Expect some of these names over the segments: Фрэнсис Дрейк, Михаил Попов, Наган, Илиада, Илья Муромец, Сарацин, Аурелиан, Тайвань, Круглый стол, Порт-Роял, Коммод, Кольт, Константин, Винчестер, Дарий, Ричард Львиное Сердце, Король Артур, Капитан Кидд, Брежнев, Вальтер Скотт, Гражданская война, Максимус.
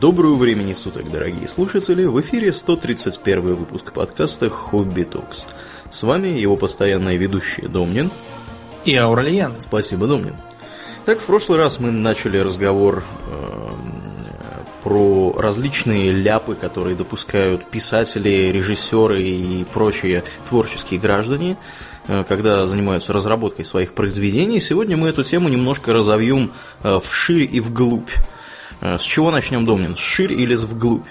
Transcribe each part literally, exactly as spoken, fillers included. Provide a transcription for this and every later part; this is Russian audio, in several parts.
Доброго времени суток, дорогие слушатели, в эфире сто тридцать первый выпуск подкаста Hobby Talks. С вами его постоянные ведущие Домнин и Аурелиан. Спасибо, Домнин. Так, в прошлый раз мы начали разговор э, про различные ляпы, которые допускают писатели, режиссеры и прочие творческие граждане, э, когда занимаются разработкой своих произведений. Сегодня мы эту тему немножко разовьем э, вширь и вглубь. С чего начнем, Домнин? Сширь или с вглубь?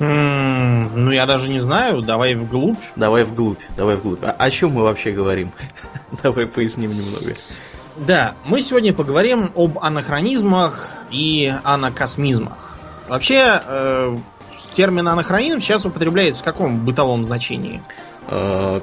Mm, ну, я даже не знаю. Давай вглубь. Давай вглубь. Давай вглубь. А о чем мы вообще говорим? Давай поясним немного. Да, мы сегодня поговорим об анахронизмах и анакосмизмах. Вообще, э, термин анахронизм сейчас употребляется в каком бытовом значении? Э-э-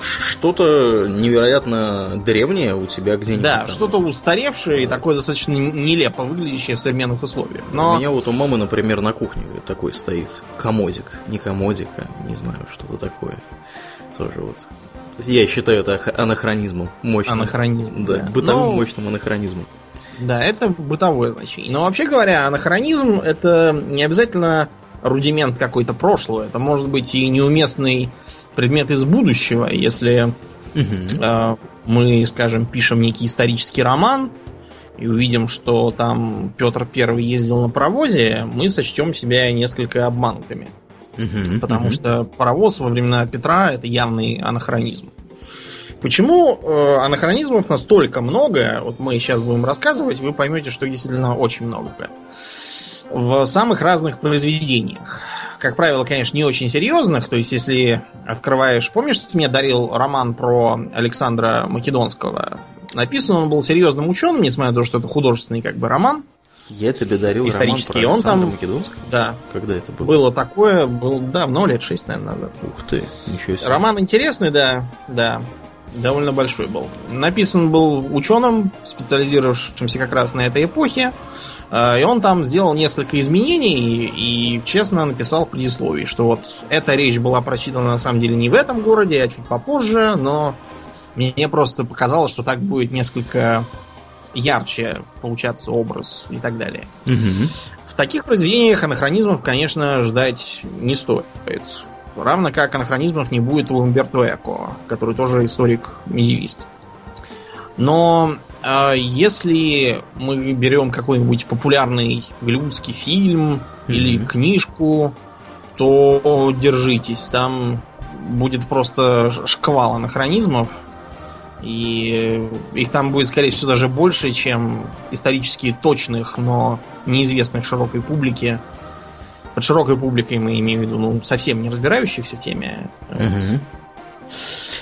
Что-то невероятно древнее у тебя где-нибудь. Да, там. Что-то устаревшее и такое достаточно нелепо выглядящее в современных условиях. Но... У меня вот у мамы, например, на кухне такой стоит комодик, не комодик, а не знаю, что-то такое. Тоже вот. Я считаю это анахронизмом мощным. Анахронизм, да, да. Бытовым, но... мощным анахронизмом. Да, это бытовое значение. Но вообще говоря, анахронизм — это не обязательно рудимент какой-то прошлого. Это может быть и неуместный предмет из будущего, если угу. э, мы, скажем, пишем некий исторический роман и увидим, что там Петр Первый ездил на паровозе, мы сочтем себя несколько обманутыми. Угу. Потому угу. что паровоз во времена Петра — это явный анахронизм. Почему э, анахронизмов настолько много? Вот мы сейчас будем рассказывать, вы поймете, что действительно очень много. В самых разных произведениях. Как правило, конечно, не очень серьезных. То есть, если открываешь... Помнишь, ты мне дарил роман про Александра Македонского? Написан он был серьезным ученым, несмотря на то, что это художественный как бы роман. Я тебе дарил роман про Александра он там... Македонского? Да. Когда это было? Было такое, было давно, лет шесть, наверное, назад. Ух ты, ничего себе. Роман интересный, да, да. Довольно большой был. Написан был ученым, специализировавшимся как раз на этой эпохе. И он там сделал несколько изменений и, и честно написал в предисловии, что вот эта речь была прочитана на самом деле не в этом городе, а чуть попозже, но мне просто показалось, что так будет несколько ярче получаться образ и так далее. Угу. В таких произведениях анахронизмов, конечно, ждать не стоит. Равно как анахронизмов не будет у Умберто Эко, который тоже историк-медиевист. Но... Если мы берем какой-нибудь популярный голливудский фильм mm-hmm. или книжку, то держитесь, там будет просто шквал анахронизмов, и их там будет, скорее всего, даже больше, чем исторически точных, но неизвестных широкой публике. Под широкой публикой мы имеем в виду ну, совсем не разбирающихся в теме. Mm-hmm.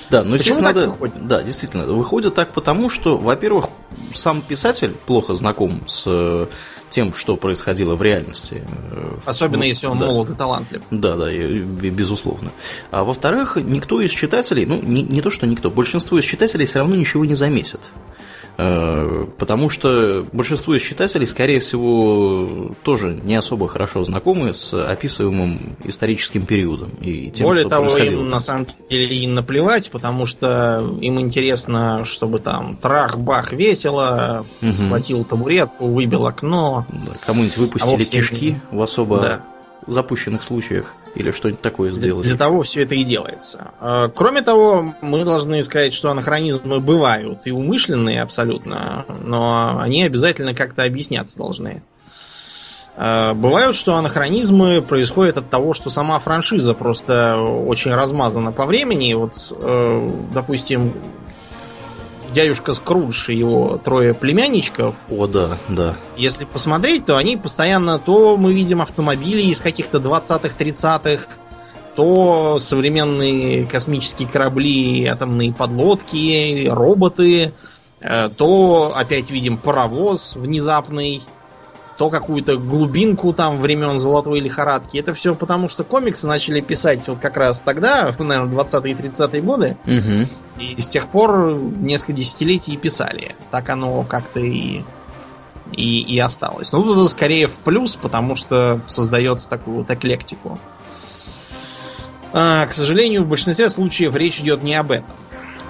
Да, но здесь надо... Да, действительно, выходит так потому, что, во-первых, сам писатель плохо знаком с тем, что происходило в реальности. Особенно, в... если он да. молод и талантлив. Да, да, безусловно. А во-вторых, никто из читателей, ну, не, не то, что никто, большинство из читателей все равно ничего не заметит. Потому что большинство из читателей, скорее всего, тоже не особо хорошо знакомы с описываемым историческим периодом и тем, более что того, происходило. Им на самом деле и наплевать, потому что им интересно, чтобы там трах-бах весело, угу. схватил табуретку, выбил окно. Да, кому-нибудь выпустили а вовсе... кишки в особо да. запущенных случаях или что-нибудь такое сделали. Для того все это и делается. Кроме того, мы должны сказать, что анахронизмы бывают и умышленные абсолютно, но они обязательно как-то объясняться должны. Бывают, что анахронизмы происходят от того, что сама франшиза просто очень размазана по времени. Вот, допустим, дядюшка Скрудж и его трое племянничков. О, да, да. Если посмотреть, то они постоянно... То мы видим автомобили из каких-то двадцатых, тридцатых, то современные космические корабли, атомные подлодки, роботы, то опять видим паровоз внезапный, то какую-то глубинку там времен золотой лихорадки. Это все потому, что комиксы начали писать вот как раз тогда, наверное, двадцатые и тридцатые годы. Угу. И с тех пор несколько десятилетий писали. Так оно как-то и, и, и осталось. Но тут это скорее в плюс, потому что создает такую вот эклектику. А, к сожалению, в большинстве случаев речь идет не об этом.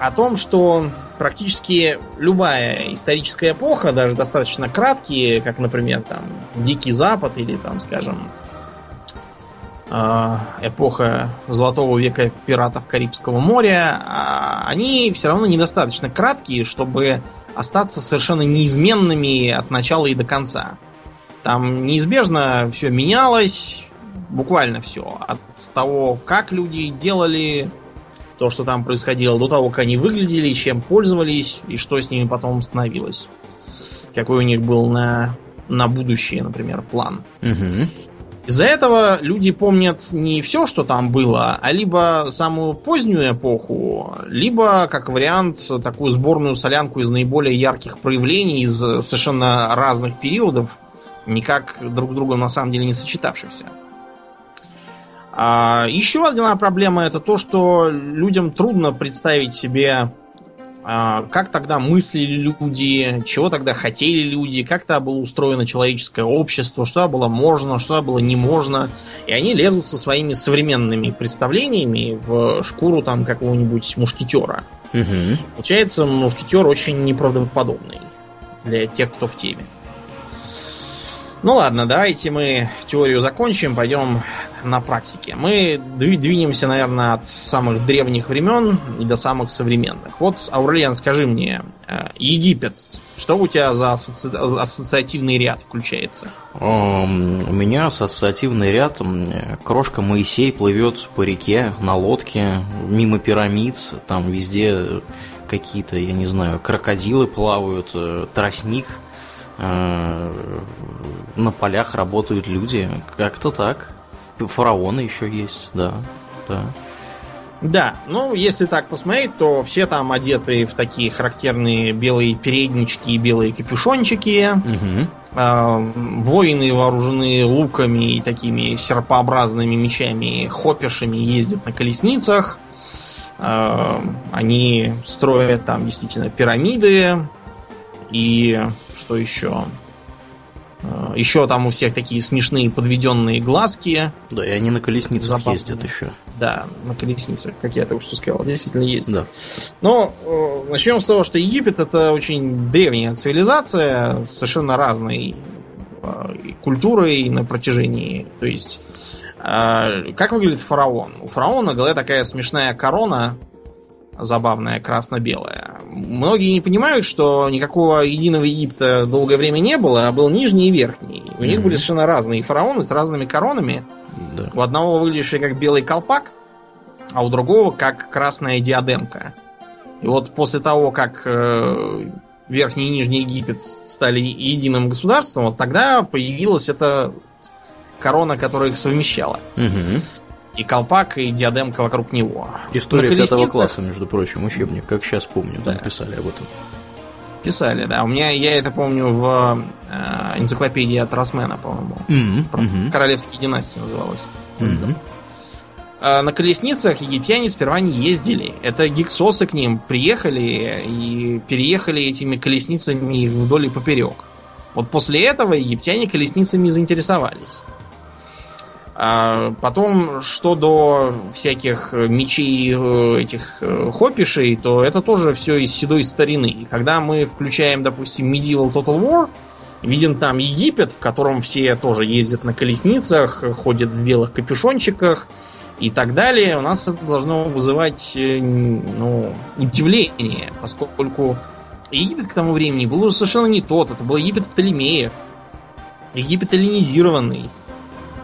о том, что практически любая историческая эпоха, даже достаточно краткие, как, например, там, Дикий Запад или, там, скажем, эпоха Золотого века пиратов Карибского моря, они все равно недостаточно краткие, чтобы остаться совершенно неизменными от начала и до конца. Там неизбежно все менялось, буквально все. От того, как люди делали то, что там происходило, до того, как они выглядели, чем пользовались и что с ними потом становилось. Какой у них был на, на будущее, например, план. Угу. Из-за этого люди помнят не все, что там было, а либо самую позднюю эпоху, либо, как вариант, такую сборную солянку из наиболее ярких проявлений из совершенно разных периодов, никак друг с другом на самом деле не сочетавшихся. А еще одна проблема — это то, что людям трудно представить себе, как тогда мыслили люди, чего тогда хотели люди, как тогда было устроено человеческое общество, что было можно, что было не можно. И они лезут со своими современными представлениями в шкуру там какого-нибудь мушкетера. Угу. Получается, мушкетер очень неправдоподобный для тех, кто в теме. Ну ладно, давайте мы теорию закончим, пойдем на практике. Мы двинемся, наверное, от самых древних времен и до самых современных. Вот, Аурелиан, скажи мне, Египет, что у тебя за асоци... ассоциативный ряд включается? У меня ассоциативный ряд: крошка Моисей плывет по реке на лодке, мимо пирамид, там везде какие-то, я не знаю, крокодилы плавают, тростник. На полях работают люди. Как-то так. Фараоны еще есть, да, да. Да, ну, если так посмотреть, то все там одеты в такие характерные белые переднички и белые капюшончики. Угу. Э, воины вооружены луками и такими серпообразными мечами, хопешами, ездят на колесницах. Э, они строят там действительно пирамиды. И что еще? Еще там у всех такие смешные подведенные глазки. Да, и они на колесницах забавные. Ездят еще. Да, на колесницах, как я только что сказал, действительно ездят. Да. Но э, начнем с того, что Египет — это очень древняя цивилизация, совершенно разной э, культурой на протяжении. То есть, э, как выглядит фараон? У фараона на голове такая смешная корона, забавная, красно-белая. Многие не понимают, что никакого единого Египта долгое время не было, а был нижний и верхний. У mm-hmm. них были совершенно разные фараоны с разными коронами. Mm-hmm. У одного выглядевший как белый колпак, а у другого как красная диадемка. И вот после того, как верхний и нижний Египет стали единым государством, вот тогда появилась эта корона, которая их совмещала. Mm-hmm. И колпак, и диадемка вокруг него. История пятого класса, между прочим, учебник, как сейчас помню, да. Писали об этом. Писали, да. У меня, я это помню, в э, энциклопедии от Росмена, по-моему. Mm-hmm. Mm-hmm. Королевские династии называлось. Mm-hmm. э, на колесницах египтяне сперва не ездили. Это гиксосы к ним приехали и переехали этими колесницами вдоль и поперек. Вот после этого египтяне колесницами заинтересовались. Потом, что до всяких мечей, этих хопишей, то это тоже все из седой старины. Когда мы включаем, допустим, Medieval Total War, видим там Египет, в котором все тоже ездят на колесницах, ходят в белых капюшончиках и так далее, у нас это должно вызывать, ну, удивление, поскольку Египет к тому времени был уже совершенно не тот. Это был Египет Птолемеев, Египет эллинизированный.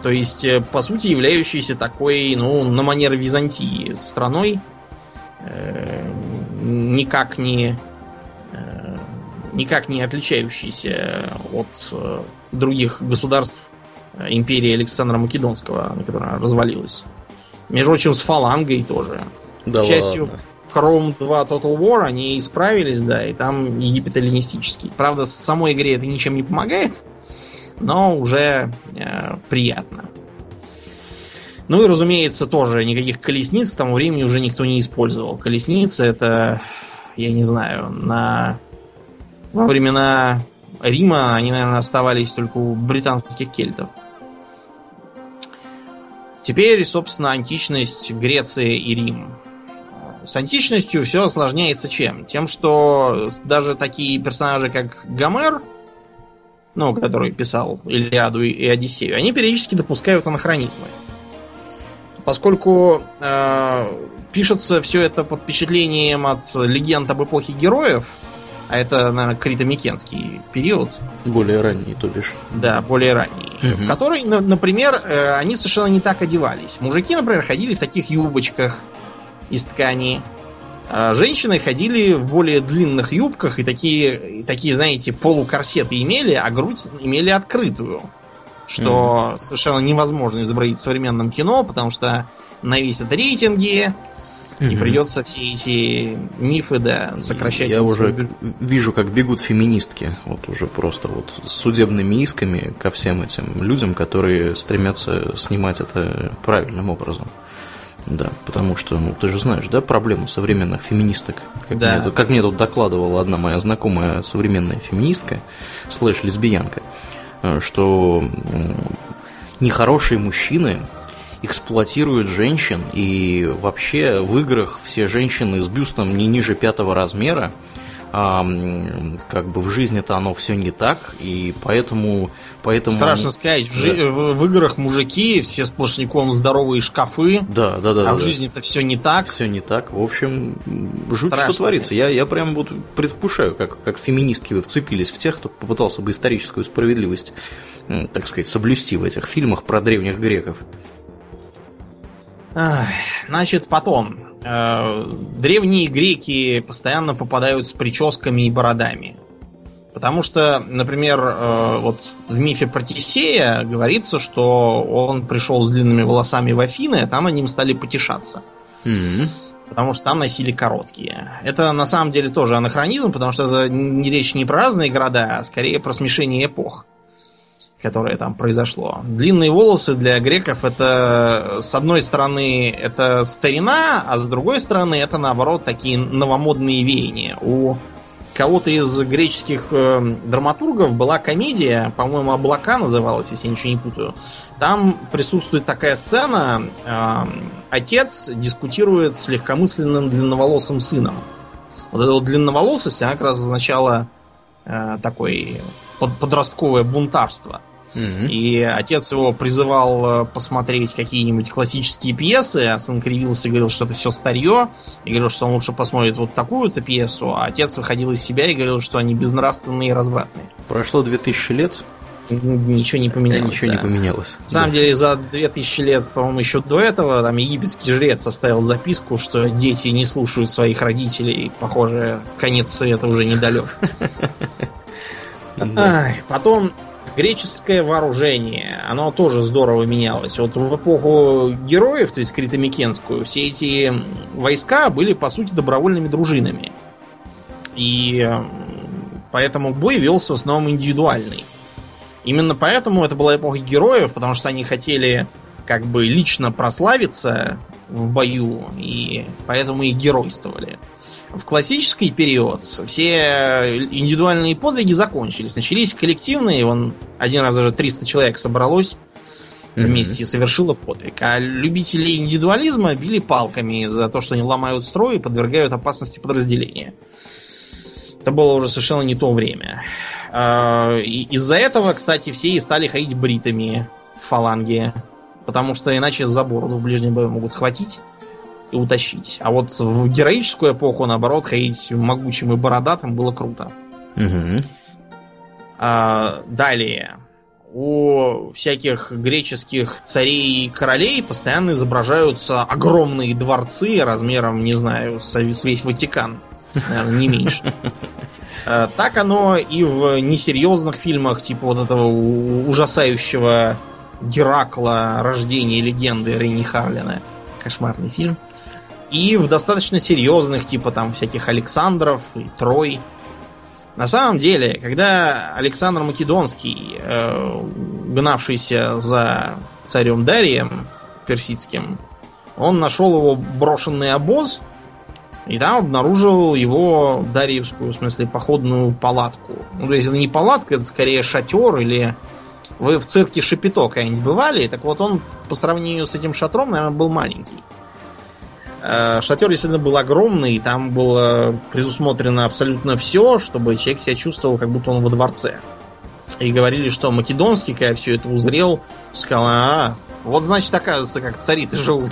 То есть, по сути, являющийся такой, ну, на манер Византии страной, э, никак не э, никак не отличающейся от э, других государств империи Александра Македонского, которая развалилась. Между прочим, с фалангой тоже. Да, к счастью, в Chrome два Total War они исправились, да, и там Египет эллинистический. Правда, самой игре это ничем не помогает, но уже э, приятно. Ну и, разумеется, тоже никаких колесниц к тому времени уже никто не использовал. Колесницы — это, я не знаю, на... во времена Рима они, наверное, оставались только у британских кельтов. Теперь, собственно, античность, Греция и Рим. с античностью все осложняется чем? Тем, что даже такие персонажи, как Гомер, ну, который писал Илиаду и Одиссею, они периодически допускают анахронизмы. Поскольку э, пишется все это под впечатлением от легенд об эпохе героев, а это, наверное, Критамикенский период. Более ранний, то бишь. Да, более ранний. Угу. В который, например, э, они совершенно не так одевались. Мужики, например, ходили в таких юбочках из ткани. А женщины ходили в более длинных юбках и такие, и такие, знаете, полукорсеты имели, а грудь имели открытую. Что mm-hmm. совершенно невозможно изобразить в современном кино, потому что навесят рейтинги, mm-hmm. и придется все эти мифы, да, сокращать. Я уже бю... вижу, как бегут феминистки, вот уже просто вот с судебными исками ко всем этим людям, которые стремятся снимать это правильным образом. Да, потому что, ну, ты же знаешь, да, проблему современных феминисток. Как, да. мне, тут, как мне тут докладывала одна моя знакомая современная феминистка, слэш-лесбиянка, что нехорошие мужчины эксплуатируют женщин, и вообще в играх все женщины с бюстом не ниже пятого размера, а, как бы в жизни-то оно все не так, и поэтому... поэтому... Страшно сказать, в, жи... да. в играх мужики все сплошняком здоровые шкафы, да, да, да, а да, в да. жизни-то все не так. Все не так, в общем, жуть, страшно, что творится. Я, я прям вот предвкушаю, как, как феминистки вы вцепились в тех, кто попытался бы историческую справедливость, так сказать, соблюсти в этих фильмах про древних греков. Значит, потом... Древние греки постоянно попадают с прическами и бородами. Потому что, например, вот в мифе про Тесея говорится, что он пришел с длинными волосами в Афины, а там они им стали потешаться. Mm-hmm. Потому что там носили короткие. Это на самом деле тоже анахронизм, потому что это не речь не про разные города, а скорее про смешение эпох, которое там произошло. Длинные волосы для греков — это, с одной стороны, это старина, а с другой стороны, это, наоборот, такие новомодные веяния. У кого-то из греческих э, драматургов была комедия, по-моему, «Облака» называлась, если я ничего не путаю. Там присутствует такая сцена. Э, отец дискутирует с легкомысленным длинноволосым сыном. Вот эта вот длинноволосость, она как раз означала э, такое подростковое бунтарство. И отец его призывал посмотреть какие-нибудь классические пьесы, а сын кривился и говорил, что это все старье, и говорил, что он лучше посмотрит вот такую-то пьесу, а отец выходил из себя и говорил, что они безнравственные и развратные. Прошло две тысячи лет. Ничего не поменялось. Да, ничего да. не поменялось. На самом да. деле, за две тысячи лет, по-моему, еще до этого, там египетский жрец оставил записку, что дети не слушают своих родителей. Похоже, конец света уже недалек. Потом... Греческое вооружение, оно тоже здорово менялось. Вот в эпоху героев, то есть Критамикенскую, все эти войска были, по сути, добровольными дружинами. И поэтому бой велся в основном индивидуальный. Именно поэтому это была эпоха героев, потому что они хотели как бы лично прославиться в бою, и поэтому и геройствовали. В классический период все индивидуальные подвиги закончились. Начались коллективные. Вон, один раз даже триста человек собралось вместе и совершило подвиг. А любители индивидуализма били палками за то, что они ломают строй и подвергают опасности подразделения. Это было уже совершенно не то время. И из-за этого, кстати, все и стали ходить бритыми в фаланге. Потому что иначе за бороду в ближнем бою могут схватить и утащить. А вот в героическую эпоху, наоборот, ходить могучим и бородатым было круто. Угу. А, далее. У всяких греческих царей и королей постоянно изображаются огромные дворцы размером, не знаю, с весь Ватикан. Наверное, не меньше. Так оно и в несерьезных фильмах, типа вот этого ужасающего Геракла, рождение легенды Рейни Харлина. Кошмарный фильм. И в достаточно серьезных, типа там всяких Александров и Трой. На самом деле, когда Александр Македонский, э, гнавшийся за царем Дарием персидским, он нашел его брошенный обоз и там обнаружил его дарьевскую, в смысле, походную палатку. Ну, то есть это не палатка, это скорее шатер или... Вы в цирке Шапито когда-нибудь бывали? Так вот он, по сравнению с этим шатром, наверное, был маленький. Шатер действительно был огромный, и там было предусмотрено абсолютно все, чтобы человек себя чувствовал, как будто он во дворце. И говорили, что Македонский, когда все это узрел, сказал: а, вот значит, оказывается, как цари-то живут.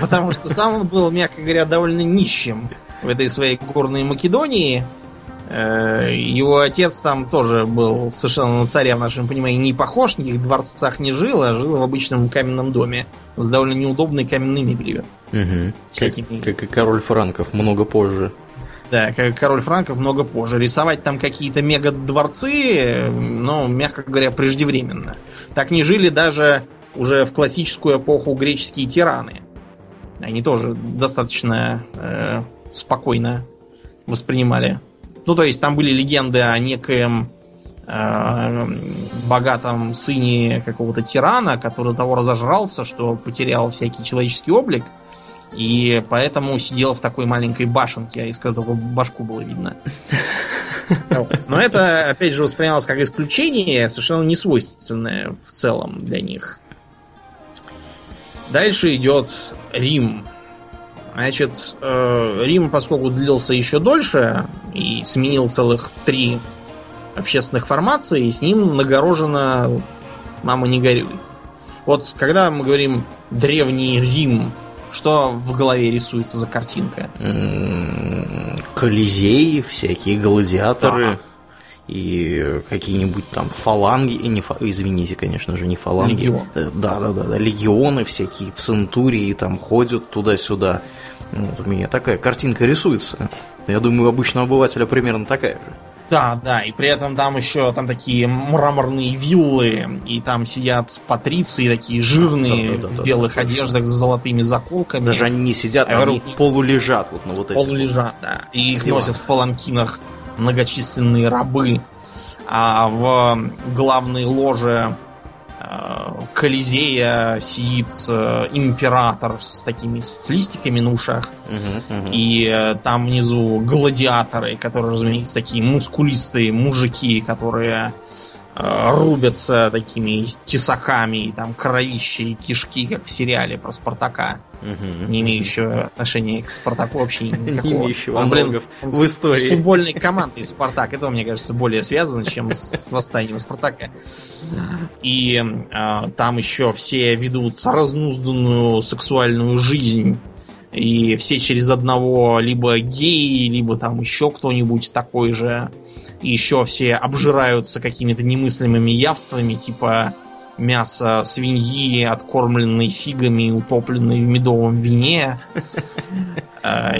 Потому что сам он был, мягко говоря, довольно нищим в этой своей горной Македонии. Его отец там тоже был совершенно на царя, в нашем понимании, не похож, никаких дворцах не жил, а жил в обычном каменном доме с довольно неудобной каменной мебелью. Угу. Как, как и король франков, много позже. Да, как и король франков, много позже. Рисовать там какие-то мега-дворцы, ну, мягко говоря, преждевременно. Так не жили даже уже в классическую эпоху греческие тираны. Они тоже достаточно э, спокойно воспринимали. Ну, то есть там были легенды о некоем э, богатом сыне какого-то тирана, который до того разожрался, что потерял всякий человеческий облик, и поэтому сидел в такой маленькой башенке, из которой башку было видно. Но это, опять же, воспринималось как исключение, совершенно несвойственное в целом для них. Дальше идет Рим. Значит, Рим, поскольку длился еще дольше и сменил целых три общественных формации, с ним нагорожено «Мама, не горюй». Вот когда мы говорим «Древний Рим», что в голове рисуется за картинка? Колизей, всякие гладиаторы, да, и какие-нибудь там фаланги, и не фа... извините, конечно же, не фаланги. Легион. Да, да, да, да, легионы, всякие центурии там ходят туда-сюда. Вот у меня такая картинка рисуется. Я думаю, у обычного обывателя примерно такая же. Да, да, и при этом там еще там такие мраморные виллы, и там сидят патриции такие жирные, да, да, да, в белых, да, да, одеждах с золотыми заколками. Даже они не сидят, а они полулежат вот на вот этих. Полулежат, да. И их диван носят в паланкинах многочисленные рабы. А в главной ложе Колизея сидит император с такими с листиками на ушах. Угу, угу. И там внизу гладиаторы, которые, разумеется, такие мускулистые мужики, которые рубятся такими тесаками, там кровище и кишки, как в сериале про Спартака. Угу, не имеющего угу. отношения к Спартаку вообще никакого. Не имеющего аналогов в истории. С футбольной командой Спартак. Это, мне кажется, более связано, чем с восстанием Спартака. И э, там еще все ведут разнузданную сексуальную жизнь. И все через одного либо геи, либо там еще кто-нибудь такой же. И еще все обжираются какими-то немыслимыми явствами, типа мясо свиньи, откормленной фигами, утопленной в медовом вине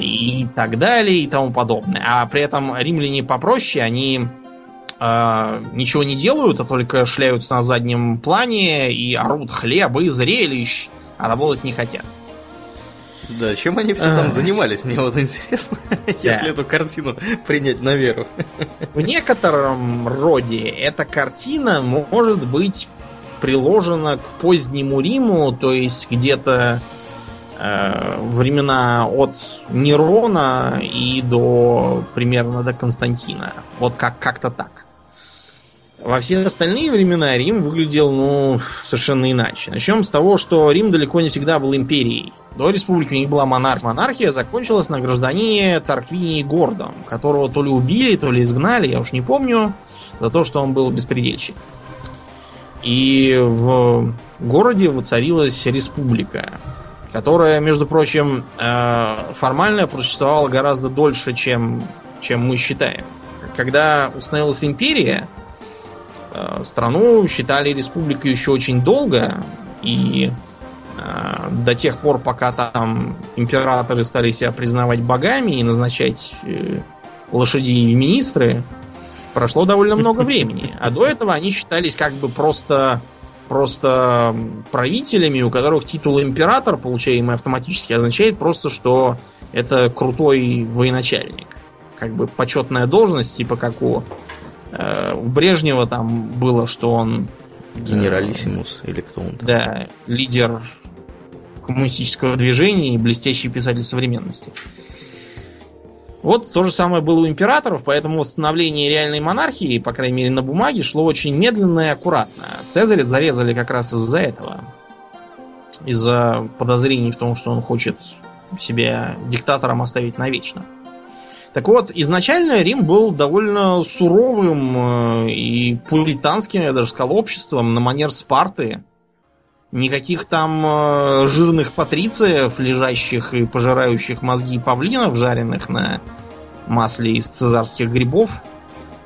и так далее, и тому подобное. А при этом римляне попроще, они ничего не делают, а только шляются на заднем плане и орут хлеб и зрелищ, а работать не хотят. Да, чем они все там занимались, мне вот интересно, если эту картину принять на веру. В некотором роде эта картина может быть приложено к позднему Риму, то есть где-то э, времена от Нерона и до примерно до Константина. Вот как, как-то так. Во все остальные времена Рим выглядел, ну, совершенно иначе. Начнем с того, что Рим далеко не всегда был империей. До республики у них была монарх. Монархия закончилась на гражданине Тарквинии Гордом, которого то ли убили, то ли изгнали, я уж не помню, за то, что он был беспредельщик. И в городе воцарилась республика, которая, между прочим, формально просуществовала гораздо дольше, чем, чем мы считаем. Когда установилась империя, страну считали республикой еще очень долго, и до тех пор, пока там императоры стали себя признавать богами и назначать лошадей в министры, прошло довольно много времени. А до этого они считались как бы просто, просто правителями, у которых титул император, получаемый автоматически, означает просто, что это крутой военачальник. Как бы почетная должность, типа как у, э, у Брежнева там было, что он... Генералиссимус, э, или кто он там. Да, лидер коммунистического движения и блестящий писатель современности. Вот то же самое было у императоров, поэтому восстановление реальной монархии, по крайней мере на бумаге, шло очень медленно и аккуратно. Цезаря зарезали как раз из-за этого. Из-за подозрений в том, что он хочет себя диктатором оставить навечно. Так вот, изначально Рим был довольно суровым и пуританским, я даже сказал, обществом на манер Спарты. Никаких там жирных патрициев, лежащих и пожирающих мозги павлинов, жареных на масле из цезарских грибов,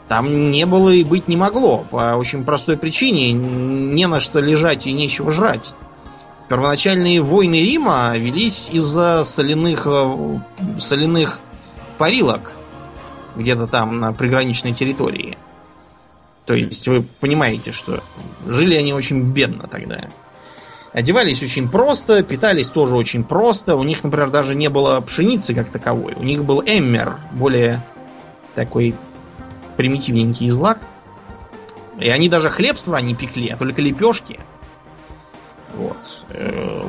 там не было и быть не могло. По очень простой причине: не на что лежать и нечего жрать. Первоначальные войны Рима велись из-за соляных, соляных парилок где-то там на приграничной территории. То есть вы понимаете, что жили они очень бедно тогда. Одевались очень просто, питались тоже очень просто. У них, например, даже не было пшеницы как таковой. У них был эммер, более такой примитивненький злак. И они даже хлеб с утра не пекли, а только лепешки. Вот.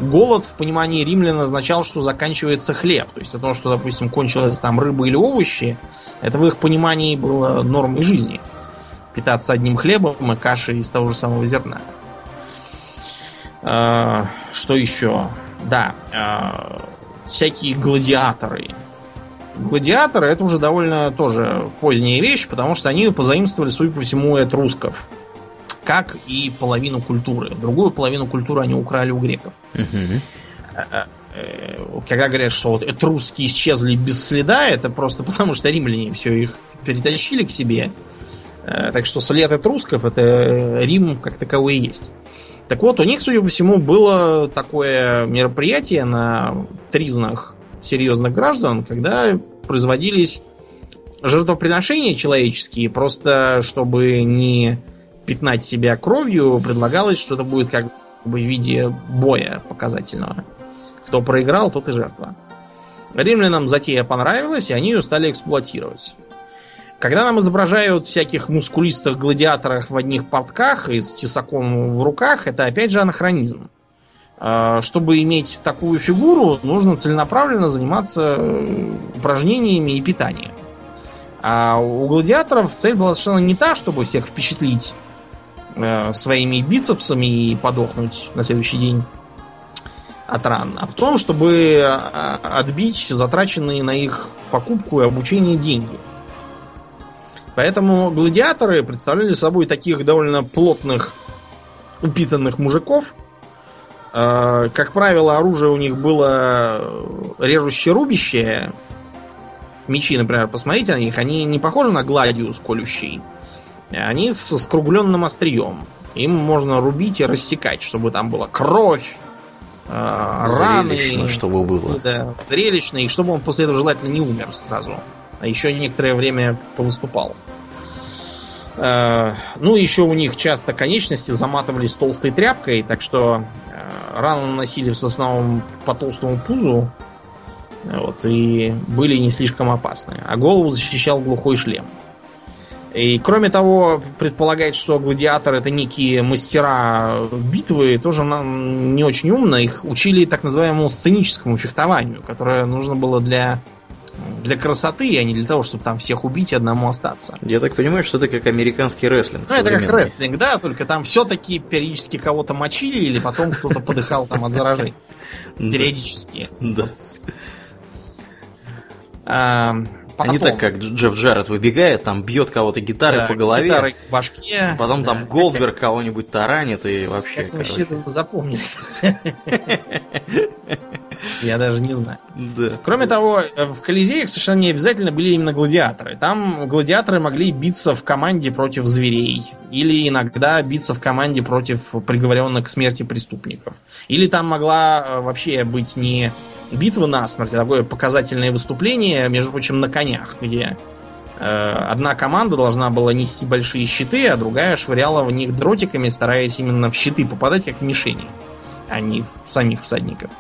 Голод в понимании римлян означал, что заканчивается хлеб. То есть о том, что, допустим, кончилась там рыба или овощи, это в их понимании было нормой жизни. Питаться одним хлебом и кашей из того же самого зерна. Что еще? Да, всякие гладиаторы. Гладиаторы — это уже довольно тоже поздняя вещь, потому что они позаимствовали, судя по всему, этрусков. Как и половину культуры. Другую половину культуры они украли у греков. Угу. Когда говорят, что вот этруски исчезли без следа, это просто потому, что римляне все их перетащили к себе. Так что след этрусков — это Рим как таковой и есть. Так вот, у них, судя по всему, было такое мероприятие на тризнах серьезных граждан, когда производились жертвоприношения человеческие, просто чтобы не пятнать себя кровью, предлагалось, что это будет как бы в виде боя показательного. Кто проиграл, тот и жертва. Римлянам затея понравилась, и они ее стали эксплуатировать. Когда нам изображают всяких мускулистых гладиаторов в одних портках и с тесаком в руках, это опять же анахронизм. Чтобы иметь такую фигуру, нужно целенаправленно заниматься упражнениями и питанием. А у гладиаторов цель была совершенно не та, чтобы всех впечатлить своими бицепсами и подохнуть на следующий день от ран, а в том, чтобы отбить затраченные на их покупку и обучение деньги. Поэтому гладиаторы представляли собой таких довольно плотных, упитанных мужиков. Как правило, оружие у них было режущее, рубящее. Мечи, например, посмотрите на них, они не похожи на гладиус колющий. Они с скругленным острием. Им можно рубить и рассекать, чтобы там была кровь, раны. Зрелищно, чтобы было. Да, зрелищно, и чтобы он после этого желательно не умер сразу. А еще некоторое время повыступал. Ну, еще у них часто конечности заматывались толстой тряпкой, так что раны наносили в основном по толстому пузу, вот, и были не слишком опасны. А голову защищал глухой шлем. И, кроме того, предполагать, что гладиаторы — это некие мастера битвы, тоже нам не очень умно. Их учили так называемому сценическому фехтованию, которое нужно было для... для красоты, а не для того, чтобы там всех убить и одному остаться. Я так понимаю, что это как американский рестлинг. Ну, это как рестлинг, да, только там все-таки периодически кого-то мочили, или потом кто-то подыхал там от заражения. Периодически. Да. Не так, как Джефф Джаред выбегает, там бьет кого-то гитарой по голове. Гитарой по башке. Потом там Голдберг кого-нибудь таранит и вообще... Как мы все это запомнили? Я даже не знаю. Да. Кроме того, в Колизеях совершенно не обязательно были именно гладиаторы. Там гладиаторы могли биться в команде против зверей. Или иногда биться в команде против приговоренных к смерти преступников. Или там могла вообще быть не битва насмерть, а такое показательное выступление, между прочим, на конях, где э, одна команда должна была нести большие щиты, а другая швыряла в них дротиками, стараясь именно в щиты попадать как мишени, а не в самих всадников.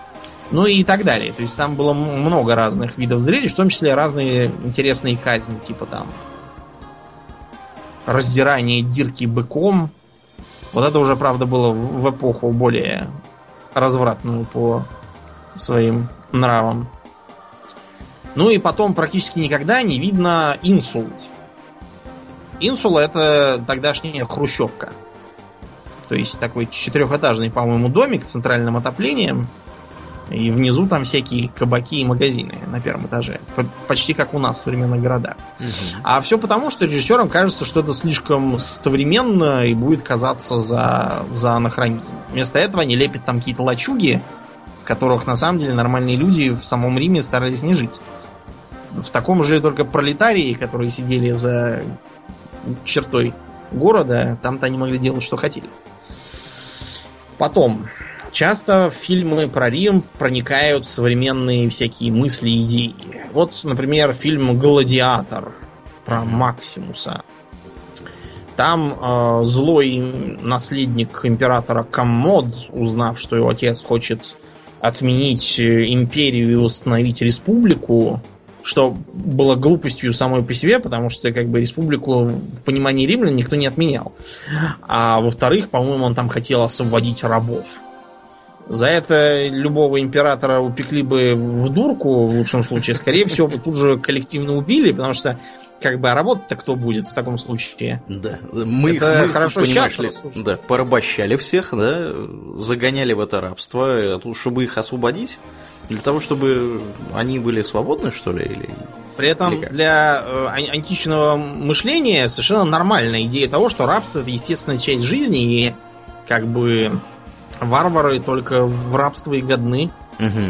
Ну и так далее. То есть там было много разных видов зрелищ, в том числе разные интересные казни, типа там раздирание дирки быком. Вот это уже, правда, было в эпоху более развратную по своим нравам. Ну и потом практически никогда не видно инсул. Инсула — это тогдашняя хрущевка. То есть такой четырехэтажный, по-моему, домик с центральным отоплением, И внизу там всякие кабаки и магазины на первом этаже. Почти как у нас в современных городах. Угу. А все потому, что режиссерам кажется, что это слишком современно и будет казаться за, за анахронизм. Вместо этого они лепят там какие-то лачуги, в которых на самом деле нормальные люди в самом Риме старались не жить. В таком жили только пролетарии, которые сидели за чертой города. Там-то они могли делать, что хотели. Потом... Часто в фильмы про Рим проникают современные всякие мысли и идеи. Вот, например, фильм «Гладиатор» про Максимуса. Там э, злой наследник императора Коммод, узнав, что его отец хочет отменить империю и установить республику, что было глупостью самой по себе, потому что как бы республику в понимании римлян никто не отменял. А во-вторых, по-моему, он там хотел освободить рабов. За это любого императора упекли бы в дурку, в лучшем случае. Скорее всего, бы тут же коллективно убили, потому что, как бы, а работать-то кто будет в таком случае? Да, мы их, мы их хорошо сейчас рассуждали. Да, порабощали всех, да, загоняли в это рабство, чтобы их освободить, для того, чтобы они были свободны, что ли, или... При этом для античного мышления совершенно нормальная идея того, что рабство – это естественная часть жизни, и, как бы... Варвары только в рабство и годны. Угу.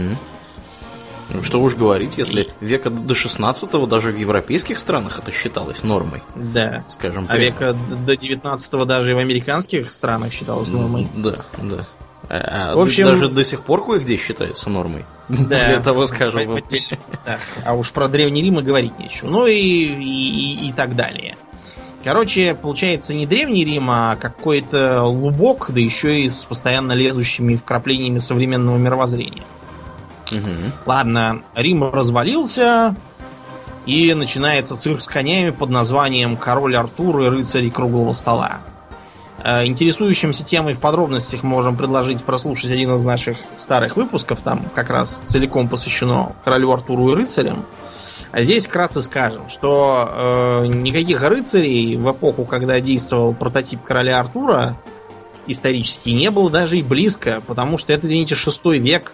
Ну, что уж говорить, если века до шестнадцатого даже в европейских странах это считалось нормой. Да. Скажем так. А века до девятнадцатого даже и в американских странах считалось нормой. Да, да. А в общем, даже до сих пор кое-где считается нормой. Да. Более того, скажем. А уж про Древний Рим и говорить нечего. Ну и, и, и так далее. Короче, получается не Древний Рим, а какой-то лубок, да еще и с постоянно лезущими вкраплениями современного мировоззрения. Угу. Ладно, Рим развалился, и начинается цирк с конями под названием «Король Артур и рыцари круглого стола». Интересующимся темой в подробностях можем предложить прослушать один из наших старых выпусков, там как раз целиком посвящено королю Артуру и рыцарям. А здесь вкратце скажем, что э, никаких рыцарей в эпоху, когда действовал прототип короля Артура, исторически не было даже и близко, потому что это, извините, шестой век,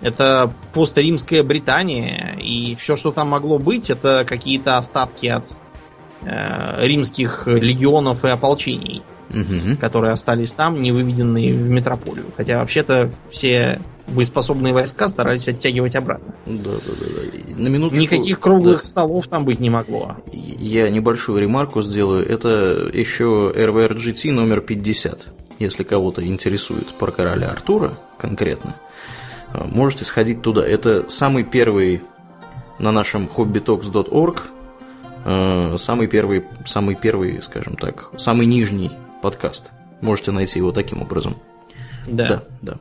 это постримская Британия, и все, что там могло быть, это какие-то остатки от э, римских легионов и ополчений, угу. которые остались там, не выведенные в метрополию. Хотя вообще-то все... боеспособные войска старались оттягивать обратно. Да, да, да. На минуточку, никаких круглых да. столов там быть не могло. Я небольшую ремарку сделаю. Это еще эр вэ эр джи ти номер пятьдесят. Если кого-то интересует про короля Артура конкретно, можете сходить туда. Это самый первый на нашем хобби токс точка орг, самый первый, самый первый, скажем так, самый нижний подкаст. Можете найти его таким образом. Да, да. да.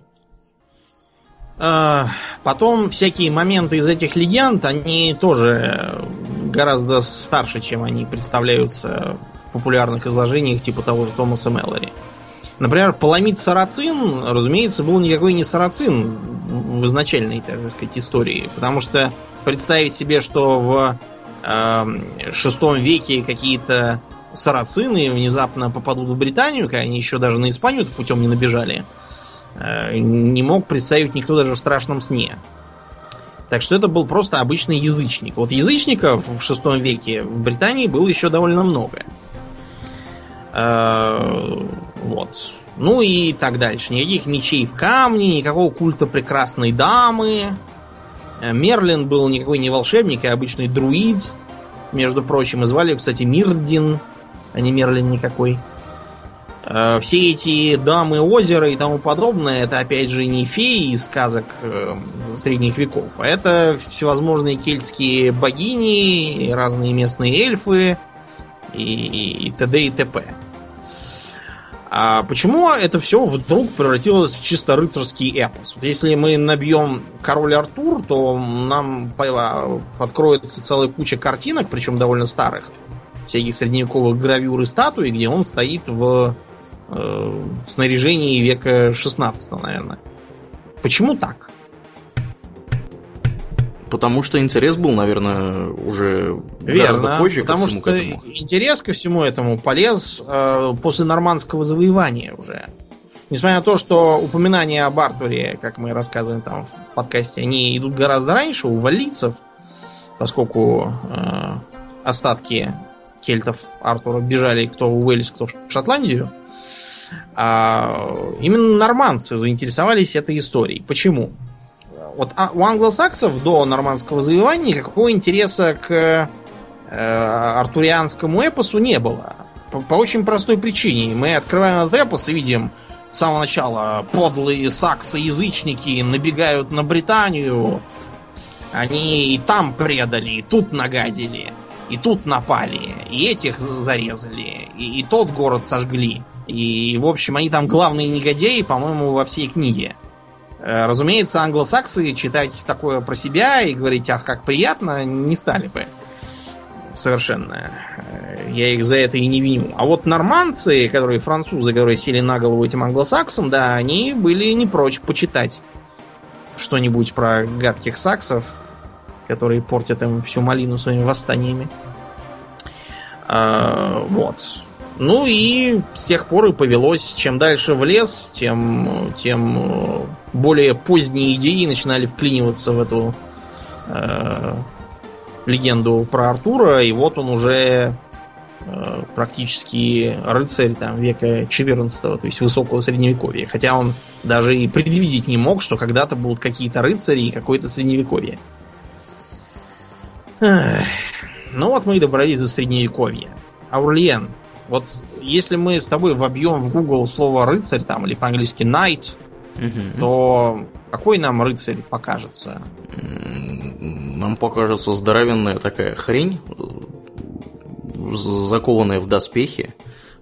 Потом всякие моменты из этих легенд, они тоже гораздо старше, чем они представляются в популярных изложениях типа того же Томаса Мэллори. Например, поломить Сарацин, разумеется, был никакой не Сарацин в изначальной, так сказать, истории. Потому что представить себе, что в шестом веке какие-то сарацины внезапно попадут в Британию, когда они еще даже на Испанию путем не набежали, не мог представить никто даже в страшном сне. Так что это был просто обычный язычник. Вот язычников в шестом веке в Британии было еще довольно много. Вот. Ну и так дальше. Никаких мечей в камне, никакого культа прекрасной дамы. Мерлин был никакой не волшебник, а обычный друид. Между прочим, и звали, кстати, Мирдин, а не Мерлин никакой. Все эти дамы озера и тому подобное, это опять же не феи из сказок средних веков, а это всевозможные кельтские богини, разные местные эльфы и, и т.д. и т.п. А почему это все вдруг превратилось в чисто рыцарский эпос? Вот если мы набьем «Король Артур», то нам откроется целая куча картинок, причем довольно старых, всяких средневековых гравюр и статуй, где он стоит в снаряжении века шестнадцатого, наверное. Почему так? Потому что интерес был, наверное, уже Верно, гораздо позже ко всему что этому. Интерес ко всему этому полез э, после нормандского завоевания уже. Несмотря на то, что упоминание об Артуре, как мы рассказываем там в подкасте, они идут гораздо раньше у валлийцев, поскольку э, остатки кельтов Артура бежали кто в Уэльс, кто в Шотландию. А именно норманцы заинтересовались этой историей. Почему? Вот у англосаксов до нормандского завоевания никакого интереса к э, артурианскому эпосу не было. По, по очень простой причине. Мы открываем этот эпос и видим с самого начала: подлые саксы-язычники набегают на Британию. Они и там предали, и тут нагадили, и тут напали, и этих зарезали, и, и тот город сожгли. И, в общем, они там главные негодяи, по-моему, во всей книге. Разумеется, англосаксы читать такое про себя и говорить, ах, как приятно, не стали бы. Совершенно. Я их за это и не виню. А вот норманцы, которые французы, которые сели на голову этим англосаксам, да, они были не прочь почитать что-нибудь про гадких саксов, которые портят им всю малину своими восстаниями. А, вот. Ну и с тех пор и повелось. Чем дальше в лес, тем, тем более поздние идеи начинали вклиниваться в эту э, легенду про Артура. И вот он уже э, практически рыцарь там, века четырнадцатого, то есть высокого средневековья. Хотя он даже и предвидеть не мог, что когда-то будут какие-то рыцари и какое-то средневековье. Эх. Ну вот мы и добрались до средневековья. Аурелиан. Вот если мы с тобой вобьем в Google слово «рыцарь» там, или по-английски «knight», угу. то какой нам рыцарь покажется? Нам покажется здоровенная такая хрень, закованная в доспехи,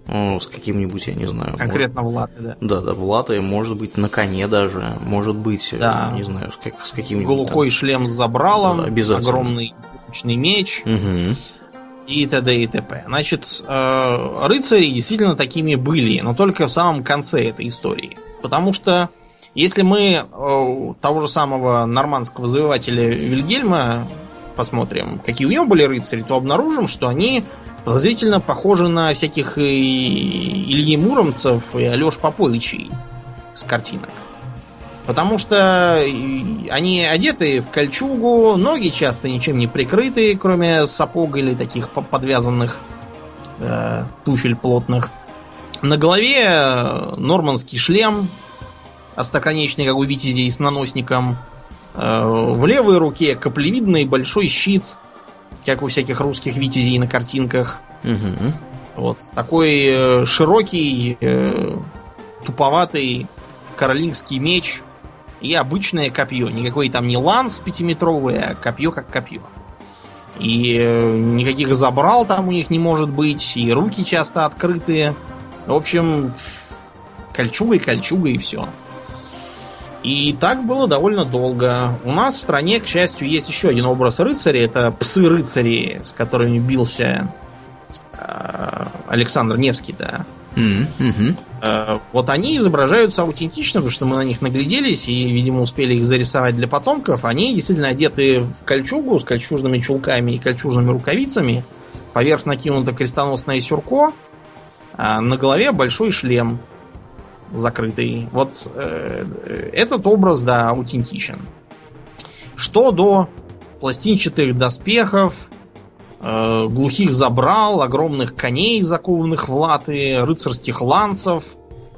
с каким-нибудь, я не знаю... Конкретно может... в латы, да? Да, да, в латы, может быть, на коне даже, может быть, да. не знаю, с, как, с каким-нибудь... Глухой там... шлем с забралом, да, огромный лучный меч... Угу. И т.д. и т.п. Значит, рыцари действительно такими были, но только в самом конце этой истории. Потому что если мы того же самого нормандского завоевателя Вильгельма посмотрим, какие у него были рыцари, то обнаружим, что они подозрительно похожи на всяких Ильи Муромцев и Алёш Поповичей с картинок. Потому что они одеты в кольчугу, ноги часто ничем не прикрыты, кроме сапог или таких подвязанных э, туфель плотных. На голове нормандский шлем, остроконечный, как у витязей, с наносником. Э, в левой руке каплевидный большой щит, как у всяких русских витязей на картинках. Угу. Вот такой э, широкий, э, туповатый каролингский меч... И обычное копье. Никакой там не ланс пятиметровый, а копье как копье. И никаких забрал там у них не может быть. И руки часто открытые. В общем, кольчуга и кольчуга и все. И так было довольно долго. У нас в стране, к счастью, есть еще один образ рыцаря. Это псы-рыцари, с которыми бился Александр Невский, да. Mm-hmm. Вот они изображаются аутентично, потому что мы на них нагляделись и, видимо, успели их зарисовать для потомков. Они действительно одеты в кольчугу с кольчужными чулками и кольчужными рукавицами. Поверх накинуто крестоносное сюрко, а на голове большой шлем закрытый. Вот э, этот образ, да, аутентичен. Что до пластинчатых доспехов, глухих забрал, огромных коней, закованных в латы, рыцарских ланцев,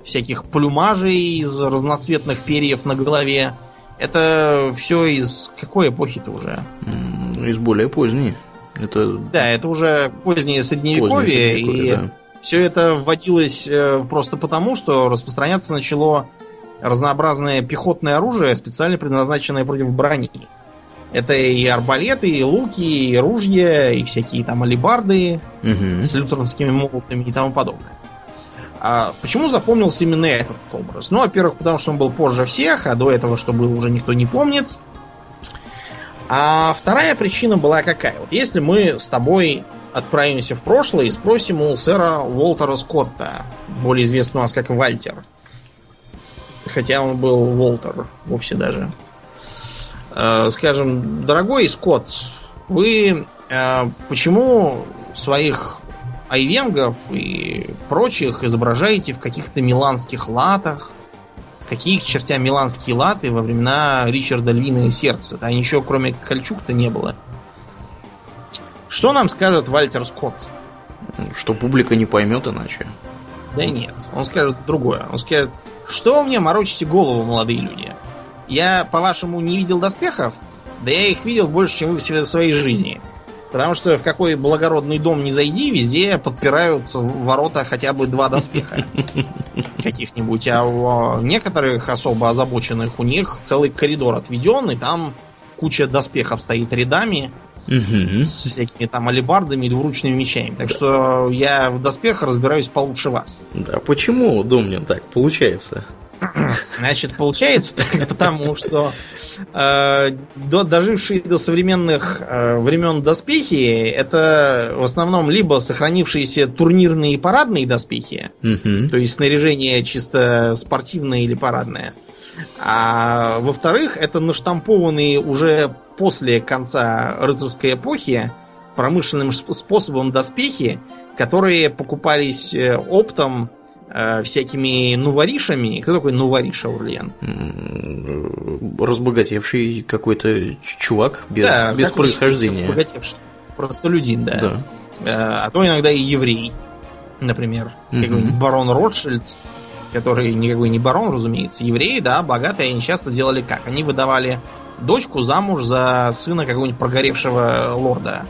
всяких плюмажей из разноцветных перьев на голове. Это все из какой эпохи-то уже? Из более поздней. Это... Да, это уже позднее средневековье, позднее средневековье и да. все это вводилось просто потому, что распространяться начало разнообразное пехотное оружие, специально предназначенное против брони. Это и арбалеты, и луки, и ружья, и всякие там алебарды угу. с лютернскими молотами и тому подобное. А почему запомнился именно этот образ? Ну, во-первых, потому что он был позже всех, а до этого, что было, уже никто не помнит. А вторая причина была какая? Вот если мы с тобой отправимся в прошлое и спросим у сэра Уолтера Скотта, более известного у нас как Вальтер, хотя он был Уолтер вовсе даже... Скажем, дорогой Скотт, вы э, почему своих айвенгов и прочих изображаете в каких-то миланских латах, какие к чертям миланские латы во времена Ричарда Львиное Сердце. А ничего кроме кольчуг-то не было. Что нам скажет Вальтер Скотт? Что публика не поймет иначе. Да нет, он скажет другое. Он скажет, что мне морочите голову, молодые люди? Я, по-вашему, не видел доспехов? Да я их видел больше, чем вы в своей жизни. Потому что в какой благородный дом не зайди, везде подпирают ворота хотя бы два доспеха каких-нибудь. А у некоторых особо озабоченных у них целый коридор отведен, и там куча доспехов стоит рядами. Угу. С всякими там алебардами и двуручными мечами. Так да. что я в доспехах разбираюсь получше вас. Да почему, Домнин, так получается? Значит, получается так, потому что э, до, дожившие до современных э, времен доспехи — это в основном либо сохранившиеся турнирные и парадные доспехи, угу. то есть снаряжение чисто спортивное или парадное. А во-вторых, это наштампованные уже после конца рыцарской эпохи промышленным способом доспехи, которые покупались оптом э, всякими нуворишами. Кто такой нувариш, Аурелиан? Разбогатевший какой-то чувак без, да, без происхождения. Разбогатевший. Простолюдин, да. да. Э, а то иногда и еврей. Например, угу. какой-нибудь барон Ротшильд, который никакой не барон, разумеется. Евреи, да, богатые, они часто делали как? Они выдавали дочку замуж за сына какого-нибудь прогоревшего лорда.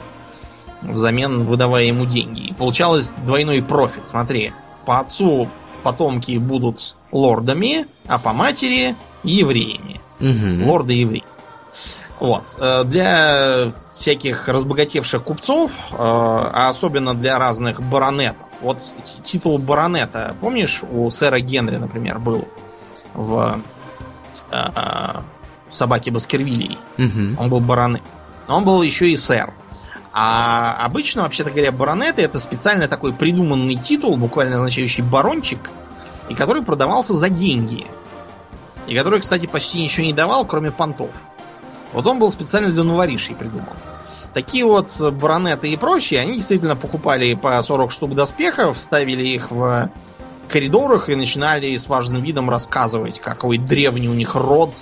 Взамен выдавая ему деньги. И получалось двойной профит. Смотри, по отцу потомки будут лордами, а по матери евреями. Угу. Лорды-евреи. Вот. Для всяких разбогатевших купцов, а особенно для разных баронетов. Вот титул баронета, помнишь, у сэра Генри, например, был в... собаки Баскервилей. Угу. Он был баронет. Но он был еще и сэр. А обычно, вообще-то говоря, баронеты — это специально такой придуманный титул, буквально означающий барончик, и который продавался за деньги. И который, кстати, почти ничего не давал, кроме понтов. Вот он был специально для новоришей придуман. Такие вот баронеты и прочие, они действительно покупали по сорок штук доспехов, ставили их в коридорах и начинали с важным видом рассказывать, какой древний у них род,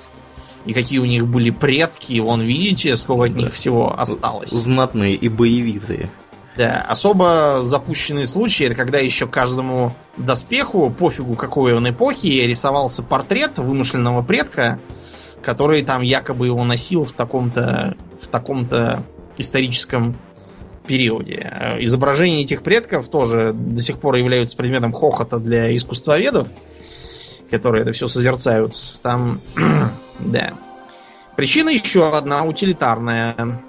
и какие у них были предки, вон, видите, сколько от них всего осталось. Знатные и боевитые. Да, особо запущенные случаи — это когда еще каждому доспеху, пофигу какой он эпохи, рисовался портрет вымышленного предка, который там якобы его носил в таком-то, в таком-то историческом периоде. Изображения этих предков тоже до сих пор являются предметом хохота для искусствоведов, которые это все созерцают. Там... Да. Причина еще одна утилитарная.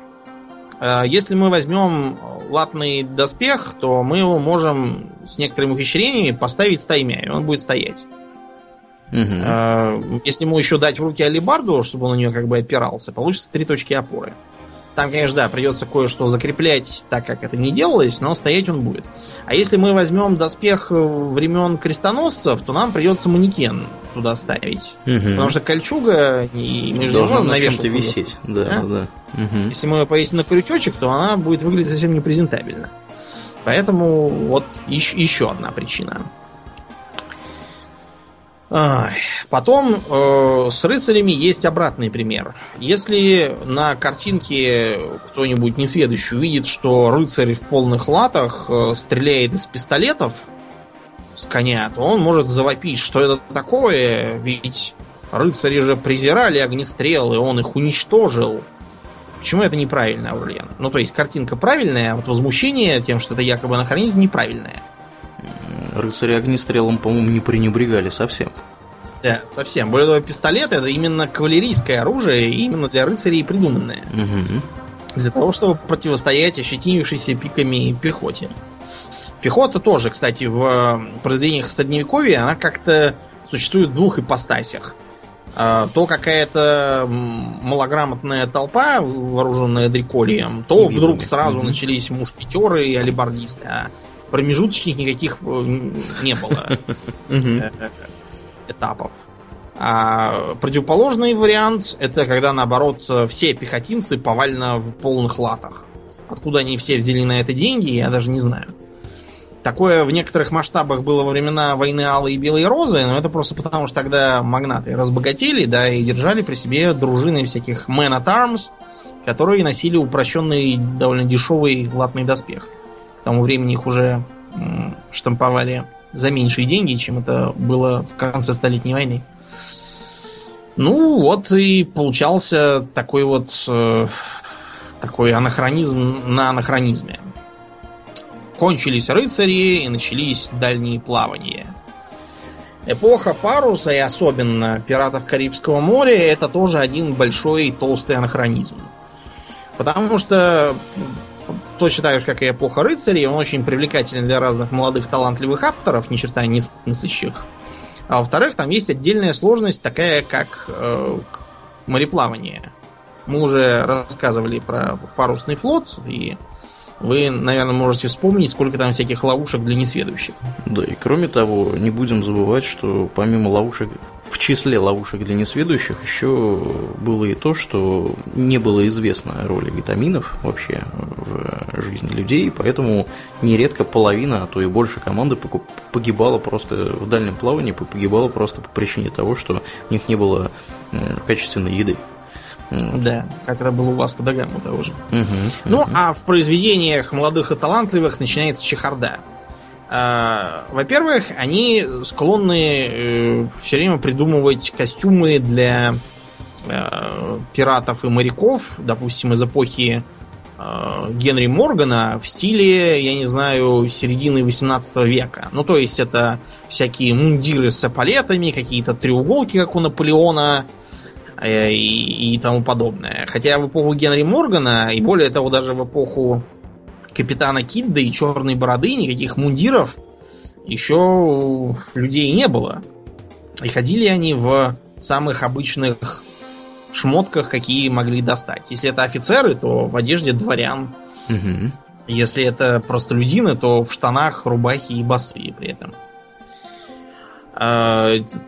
Если мы возьмем латный доспех, то мы его можем с некоторыми ухищрениями поставить стаймя, и он будет стоять. Угу. Если ему еще дать в руки алебарду, чтобы он у нее как бы опирался, получится три точки опоры. Там, конечно, да, придется кое-что закреплять, так как это не делалось, но стоять он будет. А если мы возьмем доспех времен крестоносцев, то нам придется манекен туда ставить. Угу. Потому что кольчуга и между ножом навешать. Должна на чем-то висеть. Да, да? Да. Угу. Если мы ее повесим на крючочек, то она будет выглядеть совсем непрезентабельно. Поэтому вот еще, еще одна причина. Потом э, с рыцарями есть обратный пример. Если на картинке кто-нибудь несведущий увидит, что рыцарь в полных латах э, стреляет из пистолетов с коня, то он может завопить, что это такое, ведь рыцари же презирали огнестрелы, он их уничтожил. Почему это неправильно, Аурельян? Ну, то есть картинка правильная, а вот возмущение тем, что это якобы анахронизм, неправильное. Рыцари огнестрелом, по-моему, не пренебрегали совсем. Да, совсем. Более того, пистолет — это именно кавалерийское оружие, именно для рыцарей придуманное. Угу. Для того, чтобы противостоять ощетинившейся пиками пехоте. Пехота тоже, кстати, в произведениях Средневековья, она как-то существует в двух ипостасях. То какая-то малограмотная толпа, вооруженная дрекольем, то не вдруг видно. Сразу угу. начались мушкетеры и алебардисты, а промежуточных никаких не было этапов. А противоположный вариант — это когда, наоборот, все пехотинцы повально в полных латах. Откуда они все взяли на это деньги, я даже не знаю. Такое в некоторых масштабах было во времена войны Алой и Белой Розы, но это просто потому, что тогда магнаты разбогатели, да, и держали при себе дружины всяких men-at-arms, которые носили упрощенный, довольно дешевый латный доспех. К тому времени их уже м- штамповали за меньшие деньги, чем это было в конце Столетней войны. Ну вот и получался такой вот э- такой анахронизм на анахронизме. Кончились рыцари и начались дальние плавания. Эпоха паруса, и особенно пиратов Карибского моря, это тоже один большой толстый анахронизм. Потому что, точно так же, как и эпоха рыцарей, он очень привлекателен для разных молодых талантливых авторов, ни черта не смыслящих. А во-вторых, там есть отдельная сложность, такая как э, мореплавание. Мы уже рассказывали про парусный флот, и вы, наверное, можете вспомнить, сколько там всяких ловушек для несведущих. Да, и кроме того, не будем забывать, что помимо ловушек, в числе ловушек для несведущих, еще было и то, что не было известно о роли витаминов вообще в жизни людей, поэтому нередко половина, а то и больше команды погибала просто в дальнем плавании, погибала просто по причине того, что у них не было качественной еды. Mm. Да, как это было у Васко да Гама того же. Uh-huh, uh-huh. Ну, а в произведениях молодых и талантливых начинается чехарда. Во-первых, они склонны все время придумывать костюмы для пиратов и моряков, допустим, из эпохи Генри Моргана в стиле, я не знаю, середины восемнадцатого века. Ну, то есть, это всякие мундиры с эполетами, какие-то треуголки, как у Наполеона, И, и тому подобное. Хотя в эпоху Генри Моргана, и более того, даже в эпоху Капитана Кидда и Черной Бороды никаких мундиров еще людей не было. И ходили они в самых обычных шмотках, какие могли достать. Если это офицеры, то в одежде дворян. Угу. Если это простолюдины, то в штанах, рубахе и босые при этом.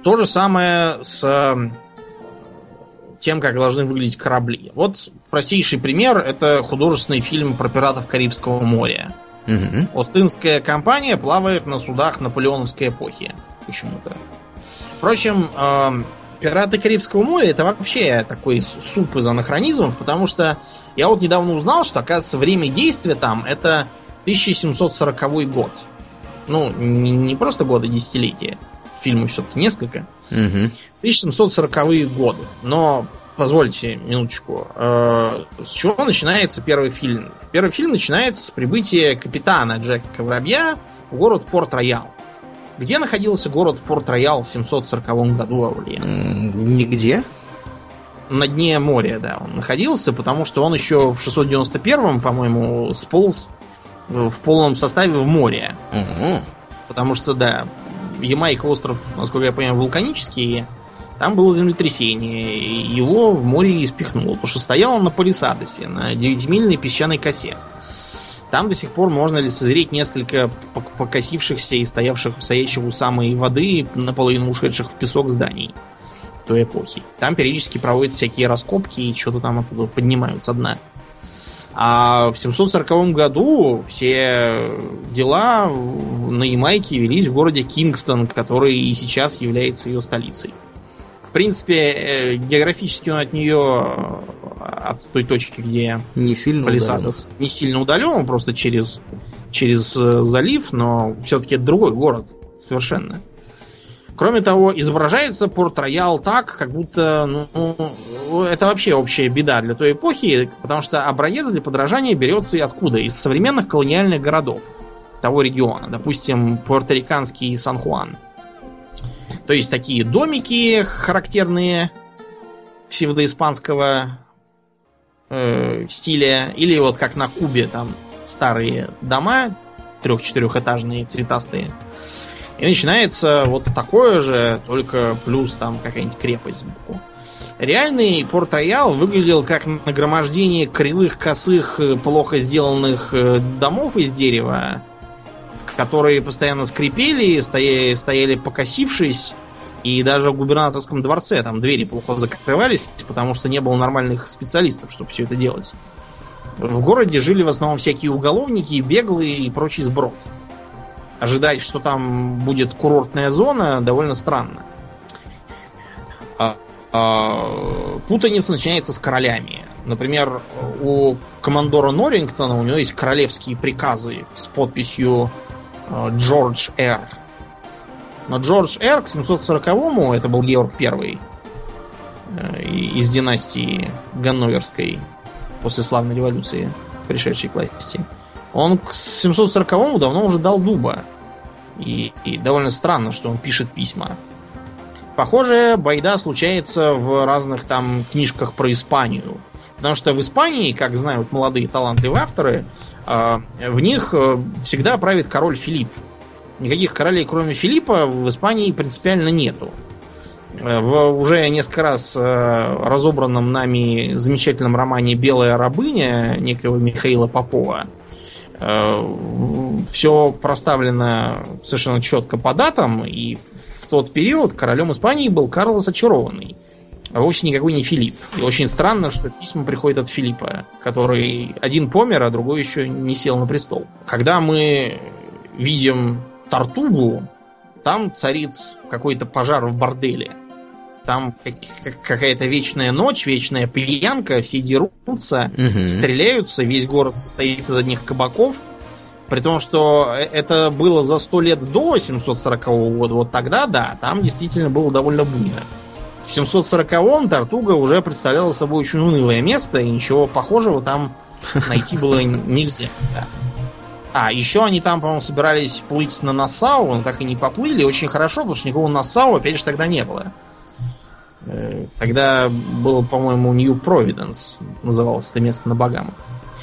То же самое с тем, как должны выглядеть корабли. Вот простейший пример — это художественный фильм про пиратов Карибского моря. Угу. Остинская компания плавает на судах наполеоновской эпохи. Почему-то. Впрочем, э, пираты Карибского моря — это вообще такой суп из анахронизмов, потому что я вот недавно узнал, что, оказывается, время действия там — это тысяча семьсот сороковой год. Ну, не, не просто годы, десятилетия. Фильмов все-таки несколько. Угу. тысяча семьсот сороковые годы. Но, позвольте минуточку, э, с чего начинается первый фильм? Первый фильм начинается с прибытия капитана Джека Воробья в город Порт-Роял. Где находился город Порт-Роял в семьсот сороковом году, Аурелиан? Нигде? На дне моря, да, он находился, потому что он еще в шестьсот девяносто первом, по-моему, сполз в полном составе в море. Угу. Потому что, да, Ямайка остров, насколько я понимаю, вулканический. Там было землетрясение, и его в море испихнуло, потому что стоял он на палисадосе, на девятимильной песчаной косе. Там до сих пор можно лицезреть несколько покосившихся и стоявших, стоящих у самой воды, наполовину ушедших в песок зданий той эпохи. Там периодически проводят всякие раскопки и что-то там оттуда поднимают со дна. А в семьсот сороковом году все дела на Ямайке велись в городе Кингстон, который и сейчас является ее столицей. В принципе, географически он от нее, от той точки, где не сильно Палисадос, удален. Не сильно удален, он просто через, через залив, но все-таки это другой город совершенно. Кроме того, изображается Порт-Роял так, как будто, ну, это вообще общая беда для той эпохи, потому что образец для подражания берется и откуда? Из современных колониальных городов того региона. Допустим, пуэрториканский Сан-Хуан. То есть такие домики характерные псевдоиспанского э, стиля, или вот как на Кубе там старые дома трех-четырехэтажные, цветастые. И начинается вот такое же, только плюс там какая-нибудь крепость сбоку. Реальный Порт-Роял выглядел как нагромождение кривых, косых, плохо сделанных домов из дерева, которые постоянно скрипели, стояли, стояли покосившись, и даже в губернаторском дворце там двери плохо закрывались, потому что не было нормальных специалистов, чтобы все это делать. В городе жили в основном всякие уголовники, беглые и прочий сброд. ожидать, что там будет курортная зона, довольно странно. Путаница начинается с королями. Например, у командора Норрингтона у него есть королевские приказы с подписью Джордж Р. Но Джордж Р к семьсот сороковому, это был Георг Первый из династии Ганноверской, после славной революции, пришедшей к власти, он к семьсот сороковому давно уже дал дуба. И, и довольно странно, что он пишет письма. Похоже, байда случается в разных там книжках про Испанию. Потому что в Испании, как знают молодые талантливые авторы, в них всегда правит король Филипп. Никаких королей, кроме Филиппа, в Испании принципиально нету. В уже несколько раз разобранном нами замечательном романе «Белая рабыня» некого Михаила Попова все проставлено совершенно четко по датам, и в тот период королем Испании был Карлос Очарованный, а вовсе никакой не Филипп. И очень странно, что письма приходят от Филиппа, который один помер, а другой еще не сел на престол. Когда мы видим Тартугу, там царит какой-то пожар в борделе. Там какая-то вечная ночь, вечная пьянка, все дерутся, угу. стреляются, весь город состоит из одних кабаков. При том, что это было за сто лет до семьсот сорокового года, вот тогда, да, там действительно было довольно буйно. В семьсот сороковом Тартуга уже представляла собой очень унылое место, и ничего похожего там найти было нельзя. А, еще они там, по-моему, собирались плыть на Нассау, но так и не поплыли. Очень хорошо, потому что никакого Нассау, опять же, тогда не было. Тогда был, по-моему, Нью-Провиденс называлось это место на Багамах.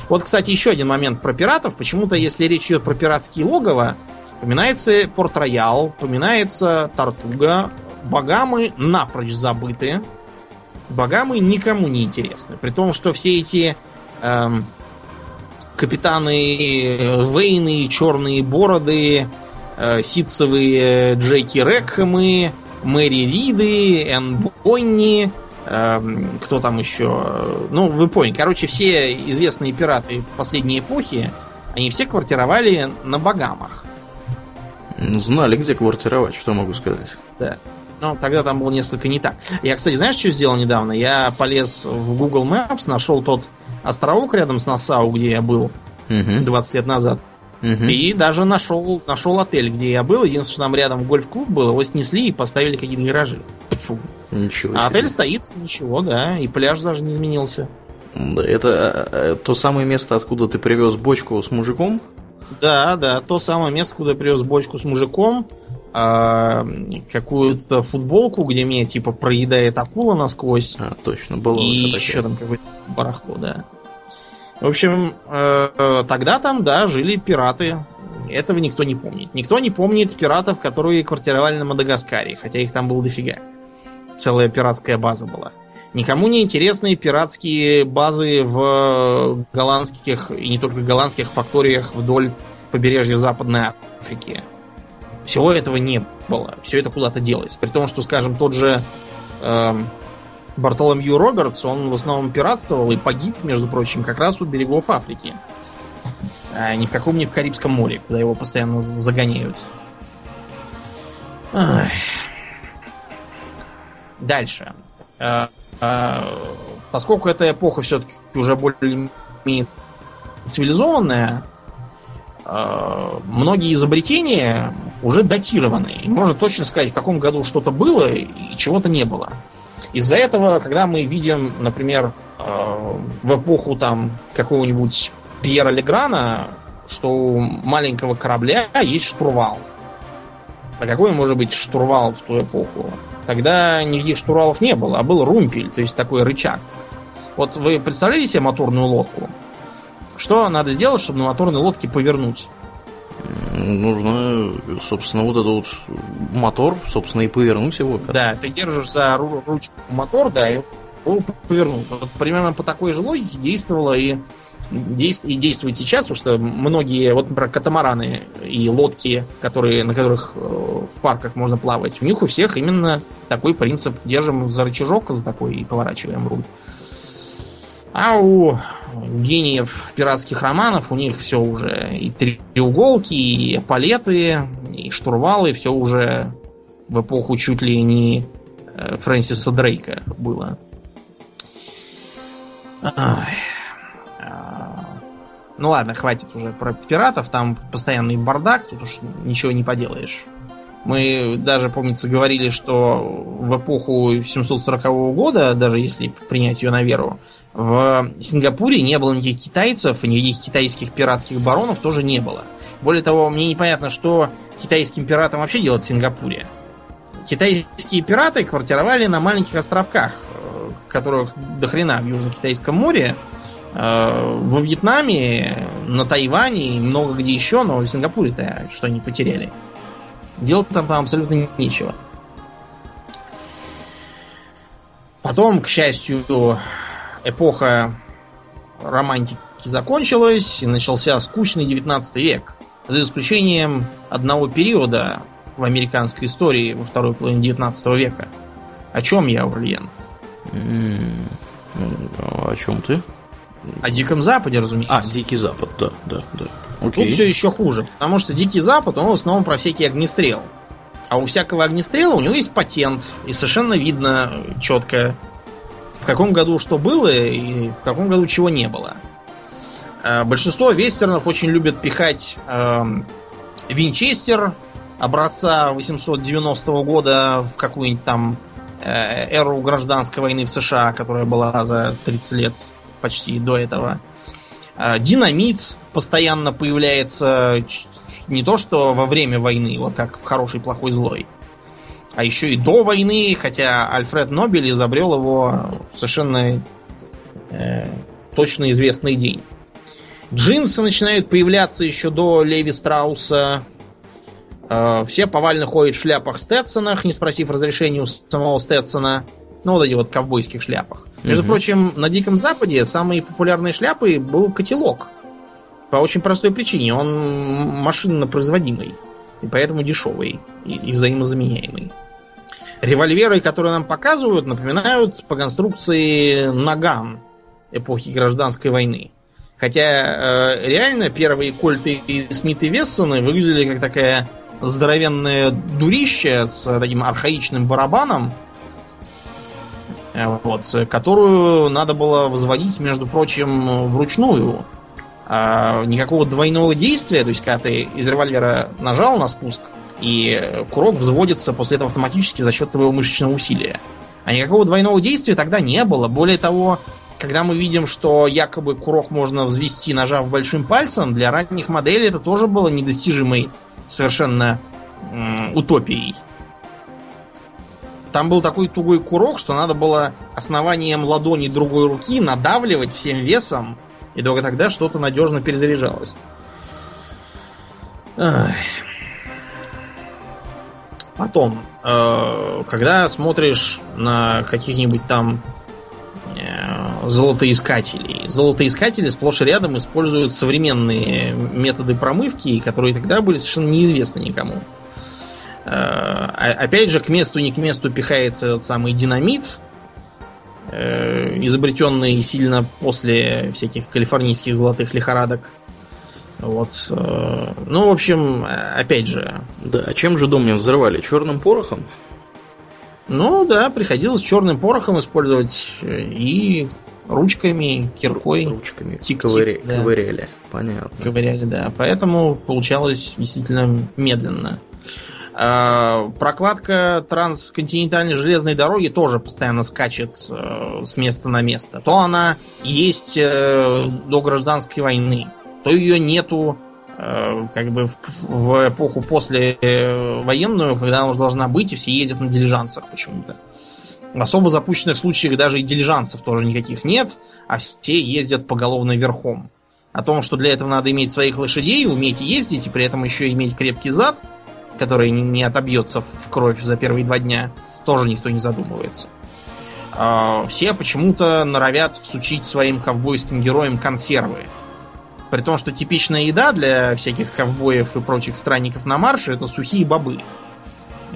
Вот, кстати, еще один момент про пиратов. Почему-то, если речь идет про пиратские логово, поминается Порт Роял, поминается Тартуга, Багамы напрочь забыты. Багамы никому не интересны. При том, что все эти... Эм, капитаны Вейны, черные бороды, э, ситцевые Джеки Рекхэмы, Мэри Риды, Энн Бонни, э, кто там еще? Ну, вы поняли. Короче, все известные пираты последней эпохи, они все квартировали на Багамах. Знали, где квартировать, что могу сказать. Да. Ну, тогда там было несколько не так. Я, кстати, знаешь, что сделал недавно? Я полез в Google Maps, нашел тот островок рядом с Нассау, где я был uh-huh. двадцать лет назад. Uh-huh. И даже нашел, нашел отель, где я был. Единственное, что там рядом гольф-клуб был, его снесли и поставили какие-то гаражи. Ничего себе. А отель стоит, ничего, да. И пляж даже не изменился. Да, это то самое место, откуда ты привез бочку с мужиком? Да, да, то самое место, куда я привез бочку с мужиком. Какую-то футболку, где меня типа проедает акула насквозь. А, точно, было. И еще там какое-то барахло, да. В общем, тогда там, да, жили пираты. Этого никто не помнит. Никто не помнит пиратов, которые квартировали на Мадагаскаре, хотя их там было дофига. Целая пиратская база была. Никому не интересны пиратские базы в голландских, и не только голландских, факториях вдоль побережья Западной Африки. Всего этого не было. Все это куда-то делось. При том, что, скажем, тот же э, Бартоломью Робертс, он в основном пиратствовал и погиб, между прочим, как раз у берегов Африки. А ни в каком, ни в Карибском море, куда его постоянно загоняют. Ах. Дальше. Э, э, поскольку эта эпоха все-таки уже более-менее цивилизованная, многие изобретения уже датированы. Можно точно сказать, в каком году что-то было и чего-то не было. Из-за этого, когда мы видим, например, в эпоху там какого-нибудь Пьера Леграна, что у маленького корабля есть штурвал. А какой может быть штурвал в ту эпоху? Тогда никаких штурвалов не было, а был румпель, то есть такой рычаг. Вот вы представляете себе моторную лодку? Что надо сделать, чтобы на моторной лодке повернуть? Нужно, собственно, вот этот вот мотор, собственно, и повернуть его. Как-то. Да, ты держишь за ру- ручку мотор, да, и его повернуть. Вот примерно по такой же логике действовало и, действ- и действует сейчас, потому что многие, вот, например, катамараны и лодки, которые, на которых в парках можно плавать, у них у всех именно такой принцип. Держим за рычажок, за такой, и поворачиваем руль. А у гениев пиратских романов, у них все уже и треуголки, и палеты, и штурвалы, все уже в эпоху чуть ли не Фрэнсиса Дрейка было. Ну ладно, хватит уже про пиратов, там постоянный бардак, тут уж ничего не поделаешь. Мы даже, помнится, говорили, что в эпоху семьсот сорокового года, даже если принять ее на веру, в Сингапуре не было никаких китайцев, и никаких китайских пиратских баронов тоже не было. Более того, мне непонятно, что китайским пиратам вообще делать в Сингапуре. Китайские пираты квартировали на маленьких островках, которых до хрена в Южно-Китайском море, во Вьетнаме, на Тайване и много где еще, но в Сингапуре-то что они потеряли? Делать там, там абсолютно нечего. Потом, к счастью, эпоха романтики закончилась, и начался скучный девятнадцатый век. За исключением одного периода в американской истории во второй половине девятнадцатого века. О чем я, Аурельен? О чем ты? О Диком Западе, разумеется. А, Дикий Запад, да, да, да. Окей. Тут все еще хуже, потому что Дикий Запад, он в основном про всякие огнестрелы. А у всякого огнестрела у него есть патент, и совершенно видно четко, в каком году что было и в каком году чего не было. Большинство вестернов очень любят пихать э, Винчестер образца восемьсот девяностого года в какую-нибудь там э, эру гражданской войны в США, которая была за тридцать лет почти до этого. Динамит постоянно появляется не то что во время войны, вот как в «Хороший, плохой, злой», а еще и до войны, хотя Альфред Нобель изобрел его в совершенно э, точно известный день. Джинсы начинают появляться еще до Леви Страуса. Э, все повально ходят в шляпах Стэтсонах, не спросив разрешения у самого Стэтсона. Ну, вот эти вот ковбойских шляпах. Между угу. прочим, на Диком Западе самой популярной шляпой был котелок. По очень простой причине. Он машинно производимый. И поэтому дешевый. И, и взаимозаменяемый. Револьверы, которые нам показывают, напоминают по конструкции наган эпохи Гражданской войны. Хотя э, реально первые Кольты и Смит и Вессоны выглядели как такая здоровенная дурища с таким архаичным барабаном. Вот, которую надо было возводить, между прочим, вручную. А никакого двойного действия, то есть когда ты из револьвера нажал на спуск, и курок взводится после этого автоматически за счет твоего мышечного усилия. А никакого двойного действия тогда не было. Более того, когда мы видим, что якобы курок можно взвести, нажав большим пальцем, для ранних моделей это тоже было недостижимой совершенно м- утопией. Там был такой тугой курок, что надо было основанием ладони другой руки надавливать всем весом, и только тогда что-то надежно перезаряжалось. Потом, когда смотришь на каких-нибудь там золотоискателей, золотоискатели сплошь и рядом используют современные методы промывки, которые тогда были совершенно неизвестны никому. Опять же, к месту не к месту пихается этот самый динамит, изобретенный сильно после всяких калифорнийских золотых лихорадок. Вот. Ну, в общем, опять же. Да, а чем же Домнин взрывали? Черным порохом? Ну да, приходилось черным порохом использовать и ручками, киркой. Ручками тик-тик, ковыря... да. ковыряли, понятно. Ковыряли, да. Поэтому получалось действительно медленно. Прокладка трансконтинентальной железной дороги тоже постоянно скачет с места на место. То она есть до Гражданской войны, то ее нету как бы в эпоху послевоенную, когда она уже должна быть, и все ездят на дилижансах почему-то. В особо запущенных случаях даже и дилижансов тоже никаких нет, а все ездят поголовно верхом. О том, что для этого надо иметь своих лошадей, уметь ездить, и при этом еще иметь крепкий зад, который не отобьется в кровь за первые два дня, тоже никто не задумывается. Все почему-то норовят всучить своим ковбойским героям консервы. При том, что типичная еда для всяких ковбоев и прочих странников на марше — это сухие бобы,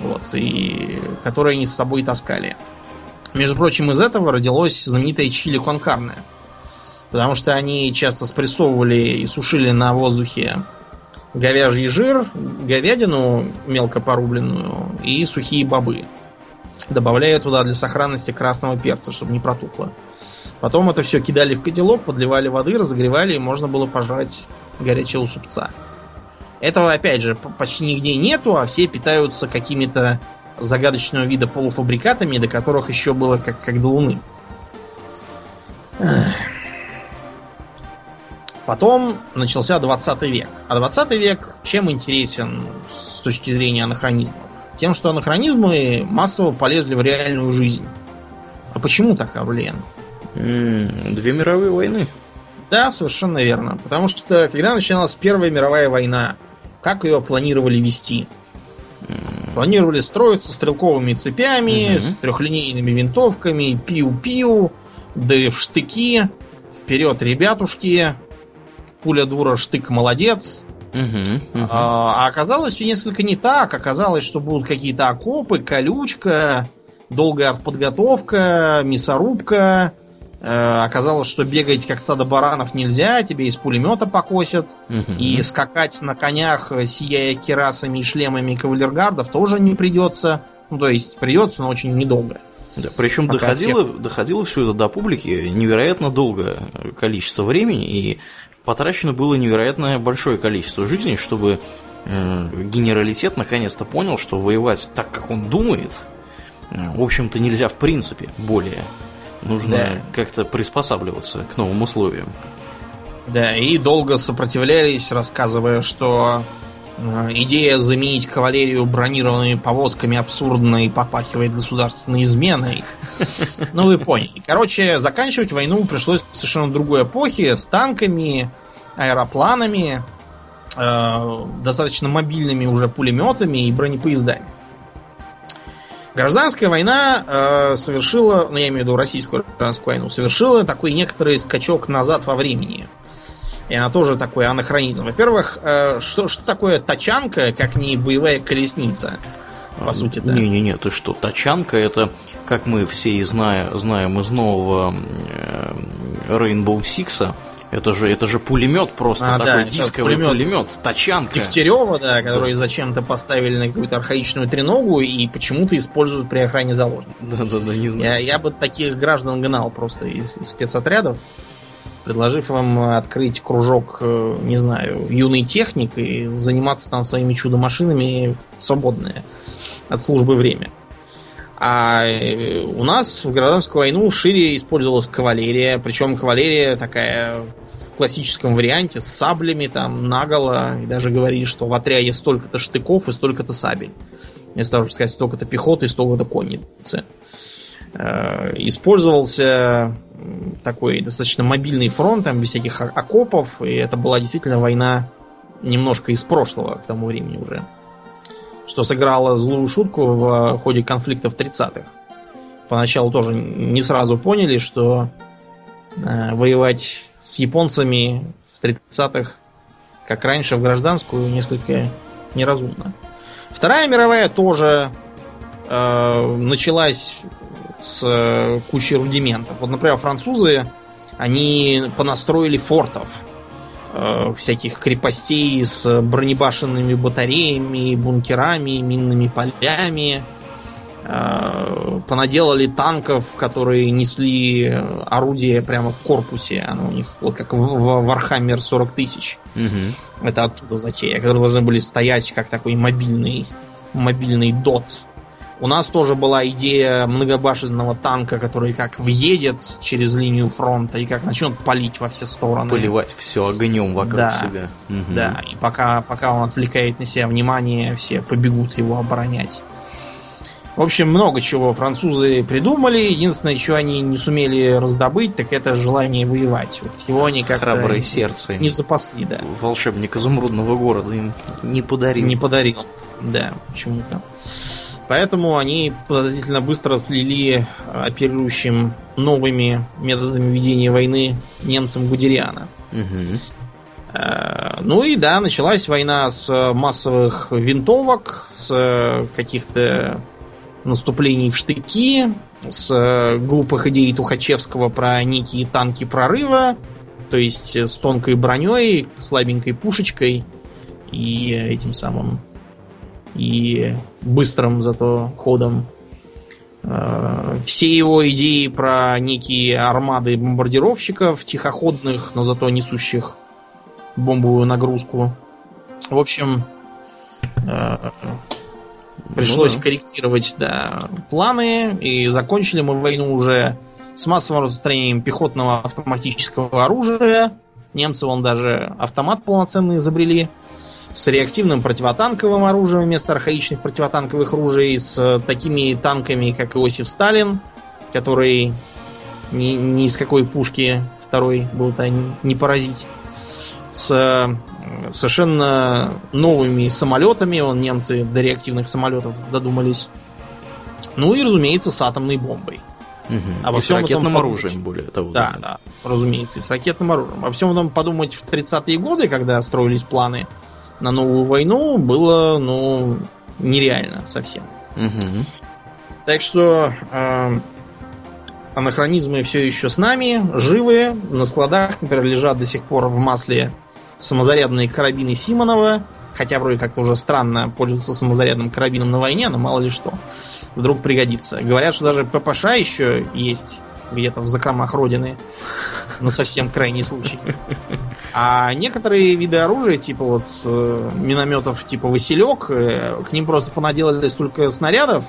вот, и... которые они с собой таскали. Между прочим, из этого родилось знаменитое чили кон карне, потому что они часто спрессовывали и сушили на воздухе говяжий жир, говядину мелко порубленную и сухие бобы, добавляя туда для сохранности красного перца, чтобы не протухло. Потом это все кидали в котелок, подливали воды, разогревали, и можно было пожрать горячего супца. Этого, опять же, почти нигде нету, а все питаются какими-то загадочного вида полуфабрикатами, до которых еще было как, как до Луны. Потом начался двадцатый век. А двадцатый век чем интересен с точки зрения анахронизма? Тем, что анахронизмы массово полезли в реальную жизнь. А почему так, Аурелиан? Две мировые войны. Да, совершенно верно. Потому что когда начиналась Первая мировая война, как ее планировали вести? Планировали строиться стрелковыми цепями, угу. с трехлинейными винтовками, пиу-пиу, дыры в штыки, вперед, ребятушки, пуля дура, штык молодец. Угу, угу. А оказалось все несколько не так. Оказалось, что будут какие-то окопы, колючка, долгая артподготовка, мясорубка. Оказалось, что бегать как стадо баранов нельзя, тебе из пулемета покосят, угу. и скакать на конях, сияя кирасами и шлемами кавалергардов, тоже не придется. Ну, то есть придется, но очень недолго. Да, причем доходило, всех... доходило все это до публики невероятно долгое количество времени, и потрачено было невероятно большое количество жизней, чтобы э, генералитет наконец-то понял, что воевать так, как он думает, э, в общем-то, нельзя в принципе более. Нужно да. как-то приспосабливаться к новым условиям. Да, и долго сопротивлялись, рассказывая, что идея заменить кавалерию бронированными повозками абсурдна и попахивает государственной изменой. Ну, вы поняли. Короче, заканчивать войну пришлось в совершенно другой эпохе, с танками, аэропланами, э, достаточно мобильными уже пулеметами и бронепоездами. Гражданская война э, совершила, ну я имею в виду российскую гражданскую войну, совершила такой некоторый скачок назад во времени. И она тоже такой анахронизм. Во-первых, э, что, что такое тачанка, как не боевая колесница, по а, сути, да? Не-не-не, ты что, тачанка это, как мы все и знаем, знаем из нового э, Rainbow Six, это же, это же пулемет просто, а, такой да, дисковый пулемет, пулемет, тачанка. Дегтярева, да, который да. зачем-то поставили на какую-то архаичную треногу и почему-то используют при охране заложников. Да-да-да, не знаю. Я, я бы таких граждан гнал просто из, из спецотрядов, предложив вам открыть кружок, не знаю, юный техник и заниматься там своими чудо-машинами свободное от службы время. А у нас в гражданскую войну шире использовалась кавалерия, причем кавалерия такая в классическом варианте с саблями там наголо, и даже говорили, что в отряде столько-то штыков и столько-то сабель. Вместо того, чтобы сказать, столько-то пехоты и столько-то конницы. Использовался такой достаточно мобильный фронт, там без всяких окопов, и это была действительно война немножко из прошлого к тому времени уже. Что сыграло злую шутку в ходе конфликтов тридцатых. Поначалу тоже не сразу поняли, что э, воевать с японцами в тридцатых, как раньше, в гражданскую, несколько неразумно. Вторая мировая тоже э, началась с э, кучей рудиментов. Вот, например, французы, они понастроили фортов. Всяких крепостей с бронебашенными батареями, бункерами, минными полями. Понаделали танков, которые несли орудие прямо в корпусе. Оно у них вот как в Warhammer сорок тысяч. Угу. Это оттуда затея, которые должны были стоять как такой мобильный, мобильный дот. У нас тоже была идея многобашенного танка, который как въедет через линию фронта и как начнет палить во все стороны. Поливать все огнем вокруг да, себя. Угу. Да, и пока, пока он отвлекает на себя внимание, все побегут его оборонять. В общем, много чего французы придумали. Единственное, чего они не сумели раздобыть, так это желание воевать. Вот его они как-то храброе сердце не запасли. Да. Волшебник изумрудного города им не подарил. Не подарил, да, почему-то. Поэтому они подозрительно быстро слили оперирующим новыми методами ведения войны немцам Гудериана. Угу. Ну и да, началась война с массовых винтовок, с каких-то наступлений в штыки, с глупых идей Тухачевского про некие танки прорыва, то есть с тонкой броней, слабенькой пушечкой и этим самым и быстрым зато ходом. Все его идеи про некие армады бомбардировщиков, тихоходных, но зато несущих бомбовую нагрузку. В общем, пришлось ну, да. корректировать да, планы, и закончили мы войну уже с массовым распространением пехотного автоматического оружия. Немцы вон даже автомат полноценный изобрели. С реактивным противотанковым оружием вместо архаичных противотанковых ружей, с такими танками, как Иосиф Сталин, который ни, ни из какой пушки второй был-то не поразить, с совершенно новыми самолетами, вон немцы до реактивных самолетов додумались, ну и, разумеется, с атомной бомбой. Угу. А и с ракетным оружием, более того. Да, да, разумеется, и с ракетным оружием. Обо всем нам подумать в тридцатые годы, когда строились планы на новую войну, было, ну, нереально совсем. Угу. Так что э, анахронизмы все еще с нами, живы. На складах, например, лежат до сих пор в масле самозарядные карабины Симонова. Хотя вроде как-то уже странно пользоваться самозарядным карабином на войне, но мало ли что. Вдруг пригодится. Говорят, что даже ППШ еще есть где-то в закромах Родины. На совсем крайний случай. А некоторые виды оружия, типа вот э, минометов типа «Василек», э, к ним просто понаделали столько снарядов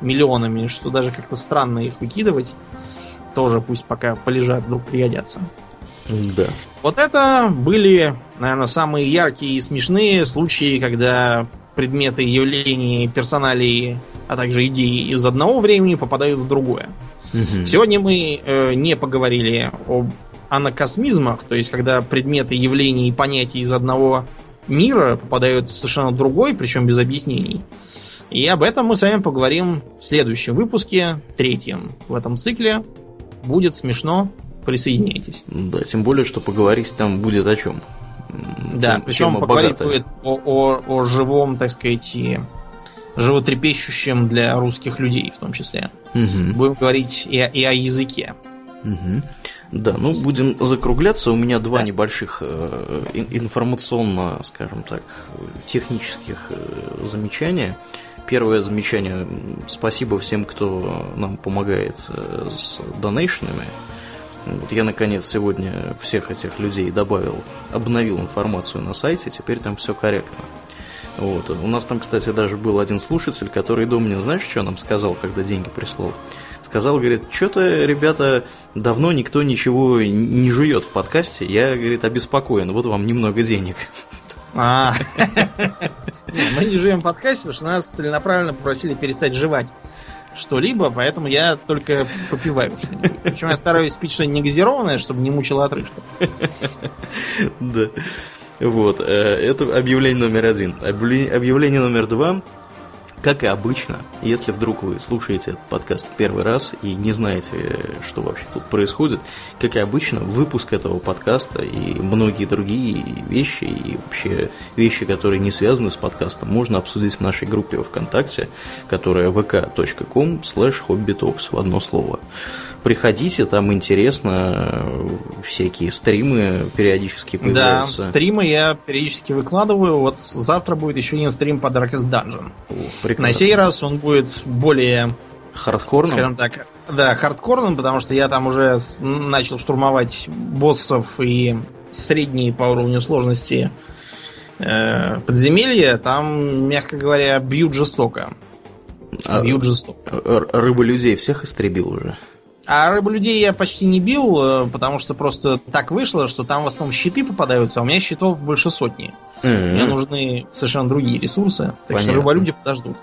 миллионами, что даже как-то странно их выкидывать. Тоже пусть пока полежат, вдруг пригодятся. Да. Вот это были, наверное, самые яркие и смешные случаи, когда предметы, явления, персоналии, а также идеи из одного времени попадают в другое. Угу. Сегодня мы э, не поговорили об анакосмизмах, то есть когда предметы, явления и понятия из одного мира попадают в совершенно другой, причем без объяснений. И об этом мы с вами поговорим в следующем выпуске, третьем в этом цикле. Будет смешно, присоединяйтесь. Да, тем более, что поговорить там будет о чем. Да, тем, причем поговорить богатая. будет о, о, о живом, так сказать, и животрепещущем для русских людей в том числе. Угу. Будем говорить и о, и о языке. Угу. Да, ну будем закругляться. У меня два да. небольших э, информационно, скажем так, технических э, замечания. Первое замечание. Спасибо всем, кто нам помогает э, с донейшнами. Вот я, наконец, сегодня всех этих людей добавил, обновил информацию на сайте, теперь там все корректно. Вот. У нас там, кстати, даже был один слушатель, который Домнин, знаешь, что нам сказал, когда деньги прислал? Сказал, говорит, что-то, ребята, давно никто ничего не жует в подкасте, я, говорит, обеспокоен, вот вам немного денег. А, мы не жуем в подкасте, потому что нас целенаправленно попросили перестать жевать что-либо, поэтому я только попиваю что-нибудь. Причем я стараюсь пить что-нибудь негазированное, чтобы не мучила отрыжка. Да. Вот, это объявление номер один. Объявление номер два. Как и обычно, если вдруг вы слушаете этот подкаст в первый раз и не знаете, что вообще тут происходит, как и обычно, выпуск этого подкаста и многие другие вещи, и вообще вещи, которые не связаны с подкастом, можно обсудить в нашей группе ВКонтакте, которая вэ ка точка ком слэш хобби токс в одно слово. Приходите, там интересно, всякие стримы периодически появляются. Да, стримы я периодически выкладываю, вот завтра будет еще один стрим по Darkest Dungeon. Прекрасно. На сей раз он будет более хардкорным, скажем так, да, хардкорным, потому что я там уже начал штурмовать боссов и средние по уровню сложности э, подземелья. Там, мягко говоря, бьют жестоко. А бьют жестоко. Рыболюдей всех истребил уже. А рыболюдей я почти не бил, потому что просто так вышло, что там в основном щиты попадаются, а у меня щитов больше сотни. Mm-hmm. Мне нужны совершенно другие ресурсы. Так Понятно. Что рыболюди подождут.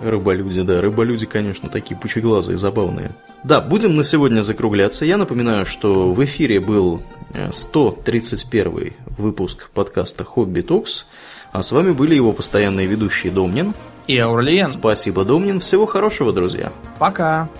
Рыболюди, да. Рыболюди, конечно, такие пучеглазые, забавные. Да, будем на сегодня закругляться. Я напоминаю, что в эфире был сто тридцать первый выпуск подкаста Hobby Talks, а с вами были его постоянные ведущие Домнин и Аурелиан. Спасибо, Домнин. Всего хорошего, друзья. Пока.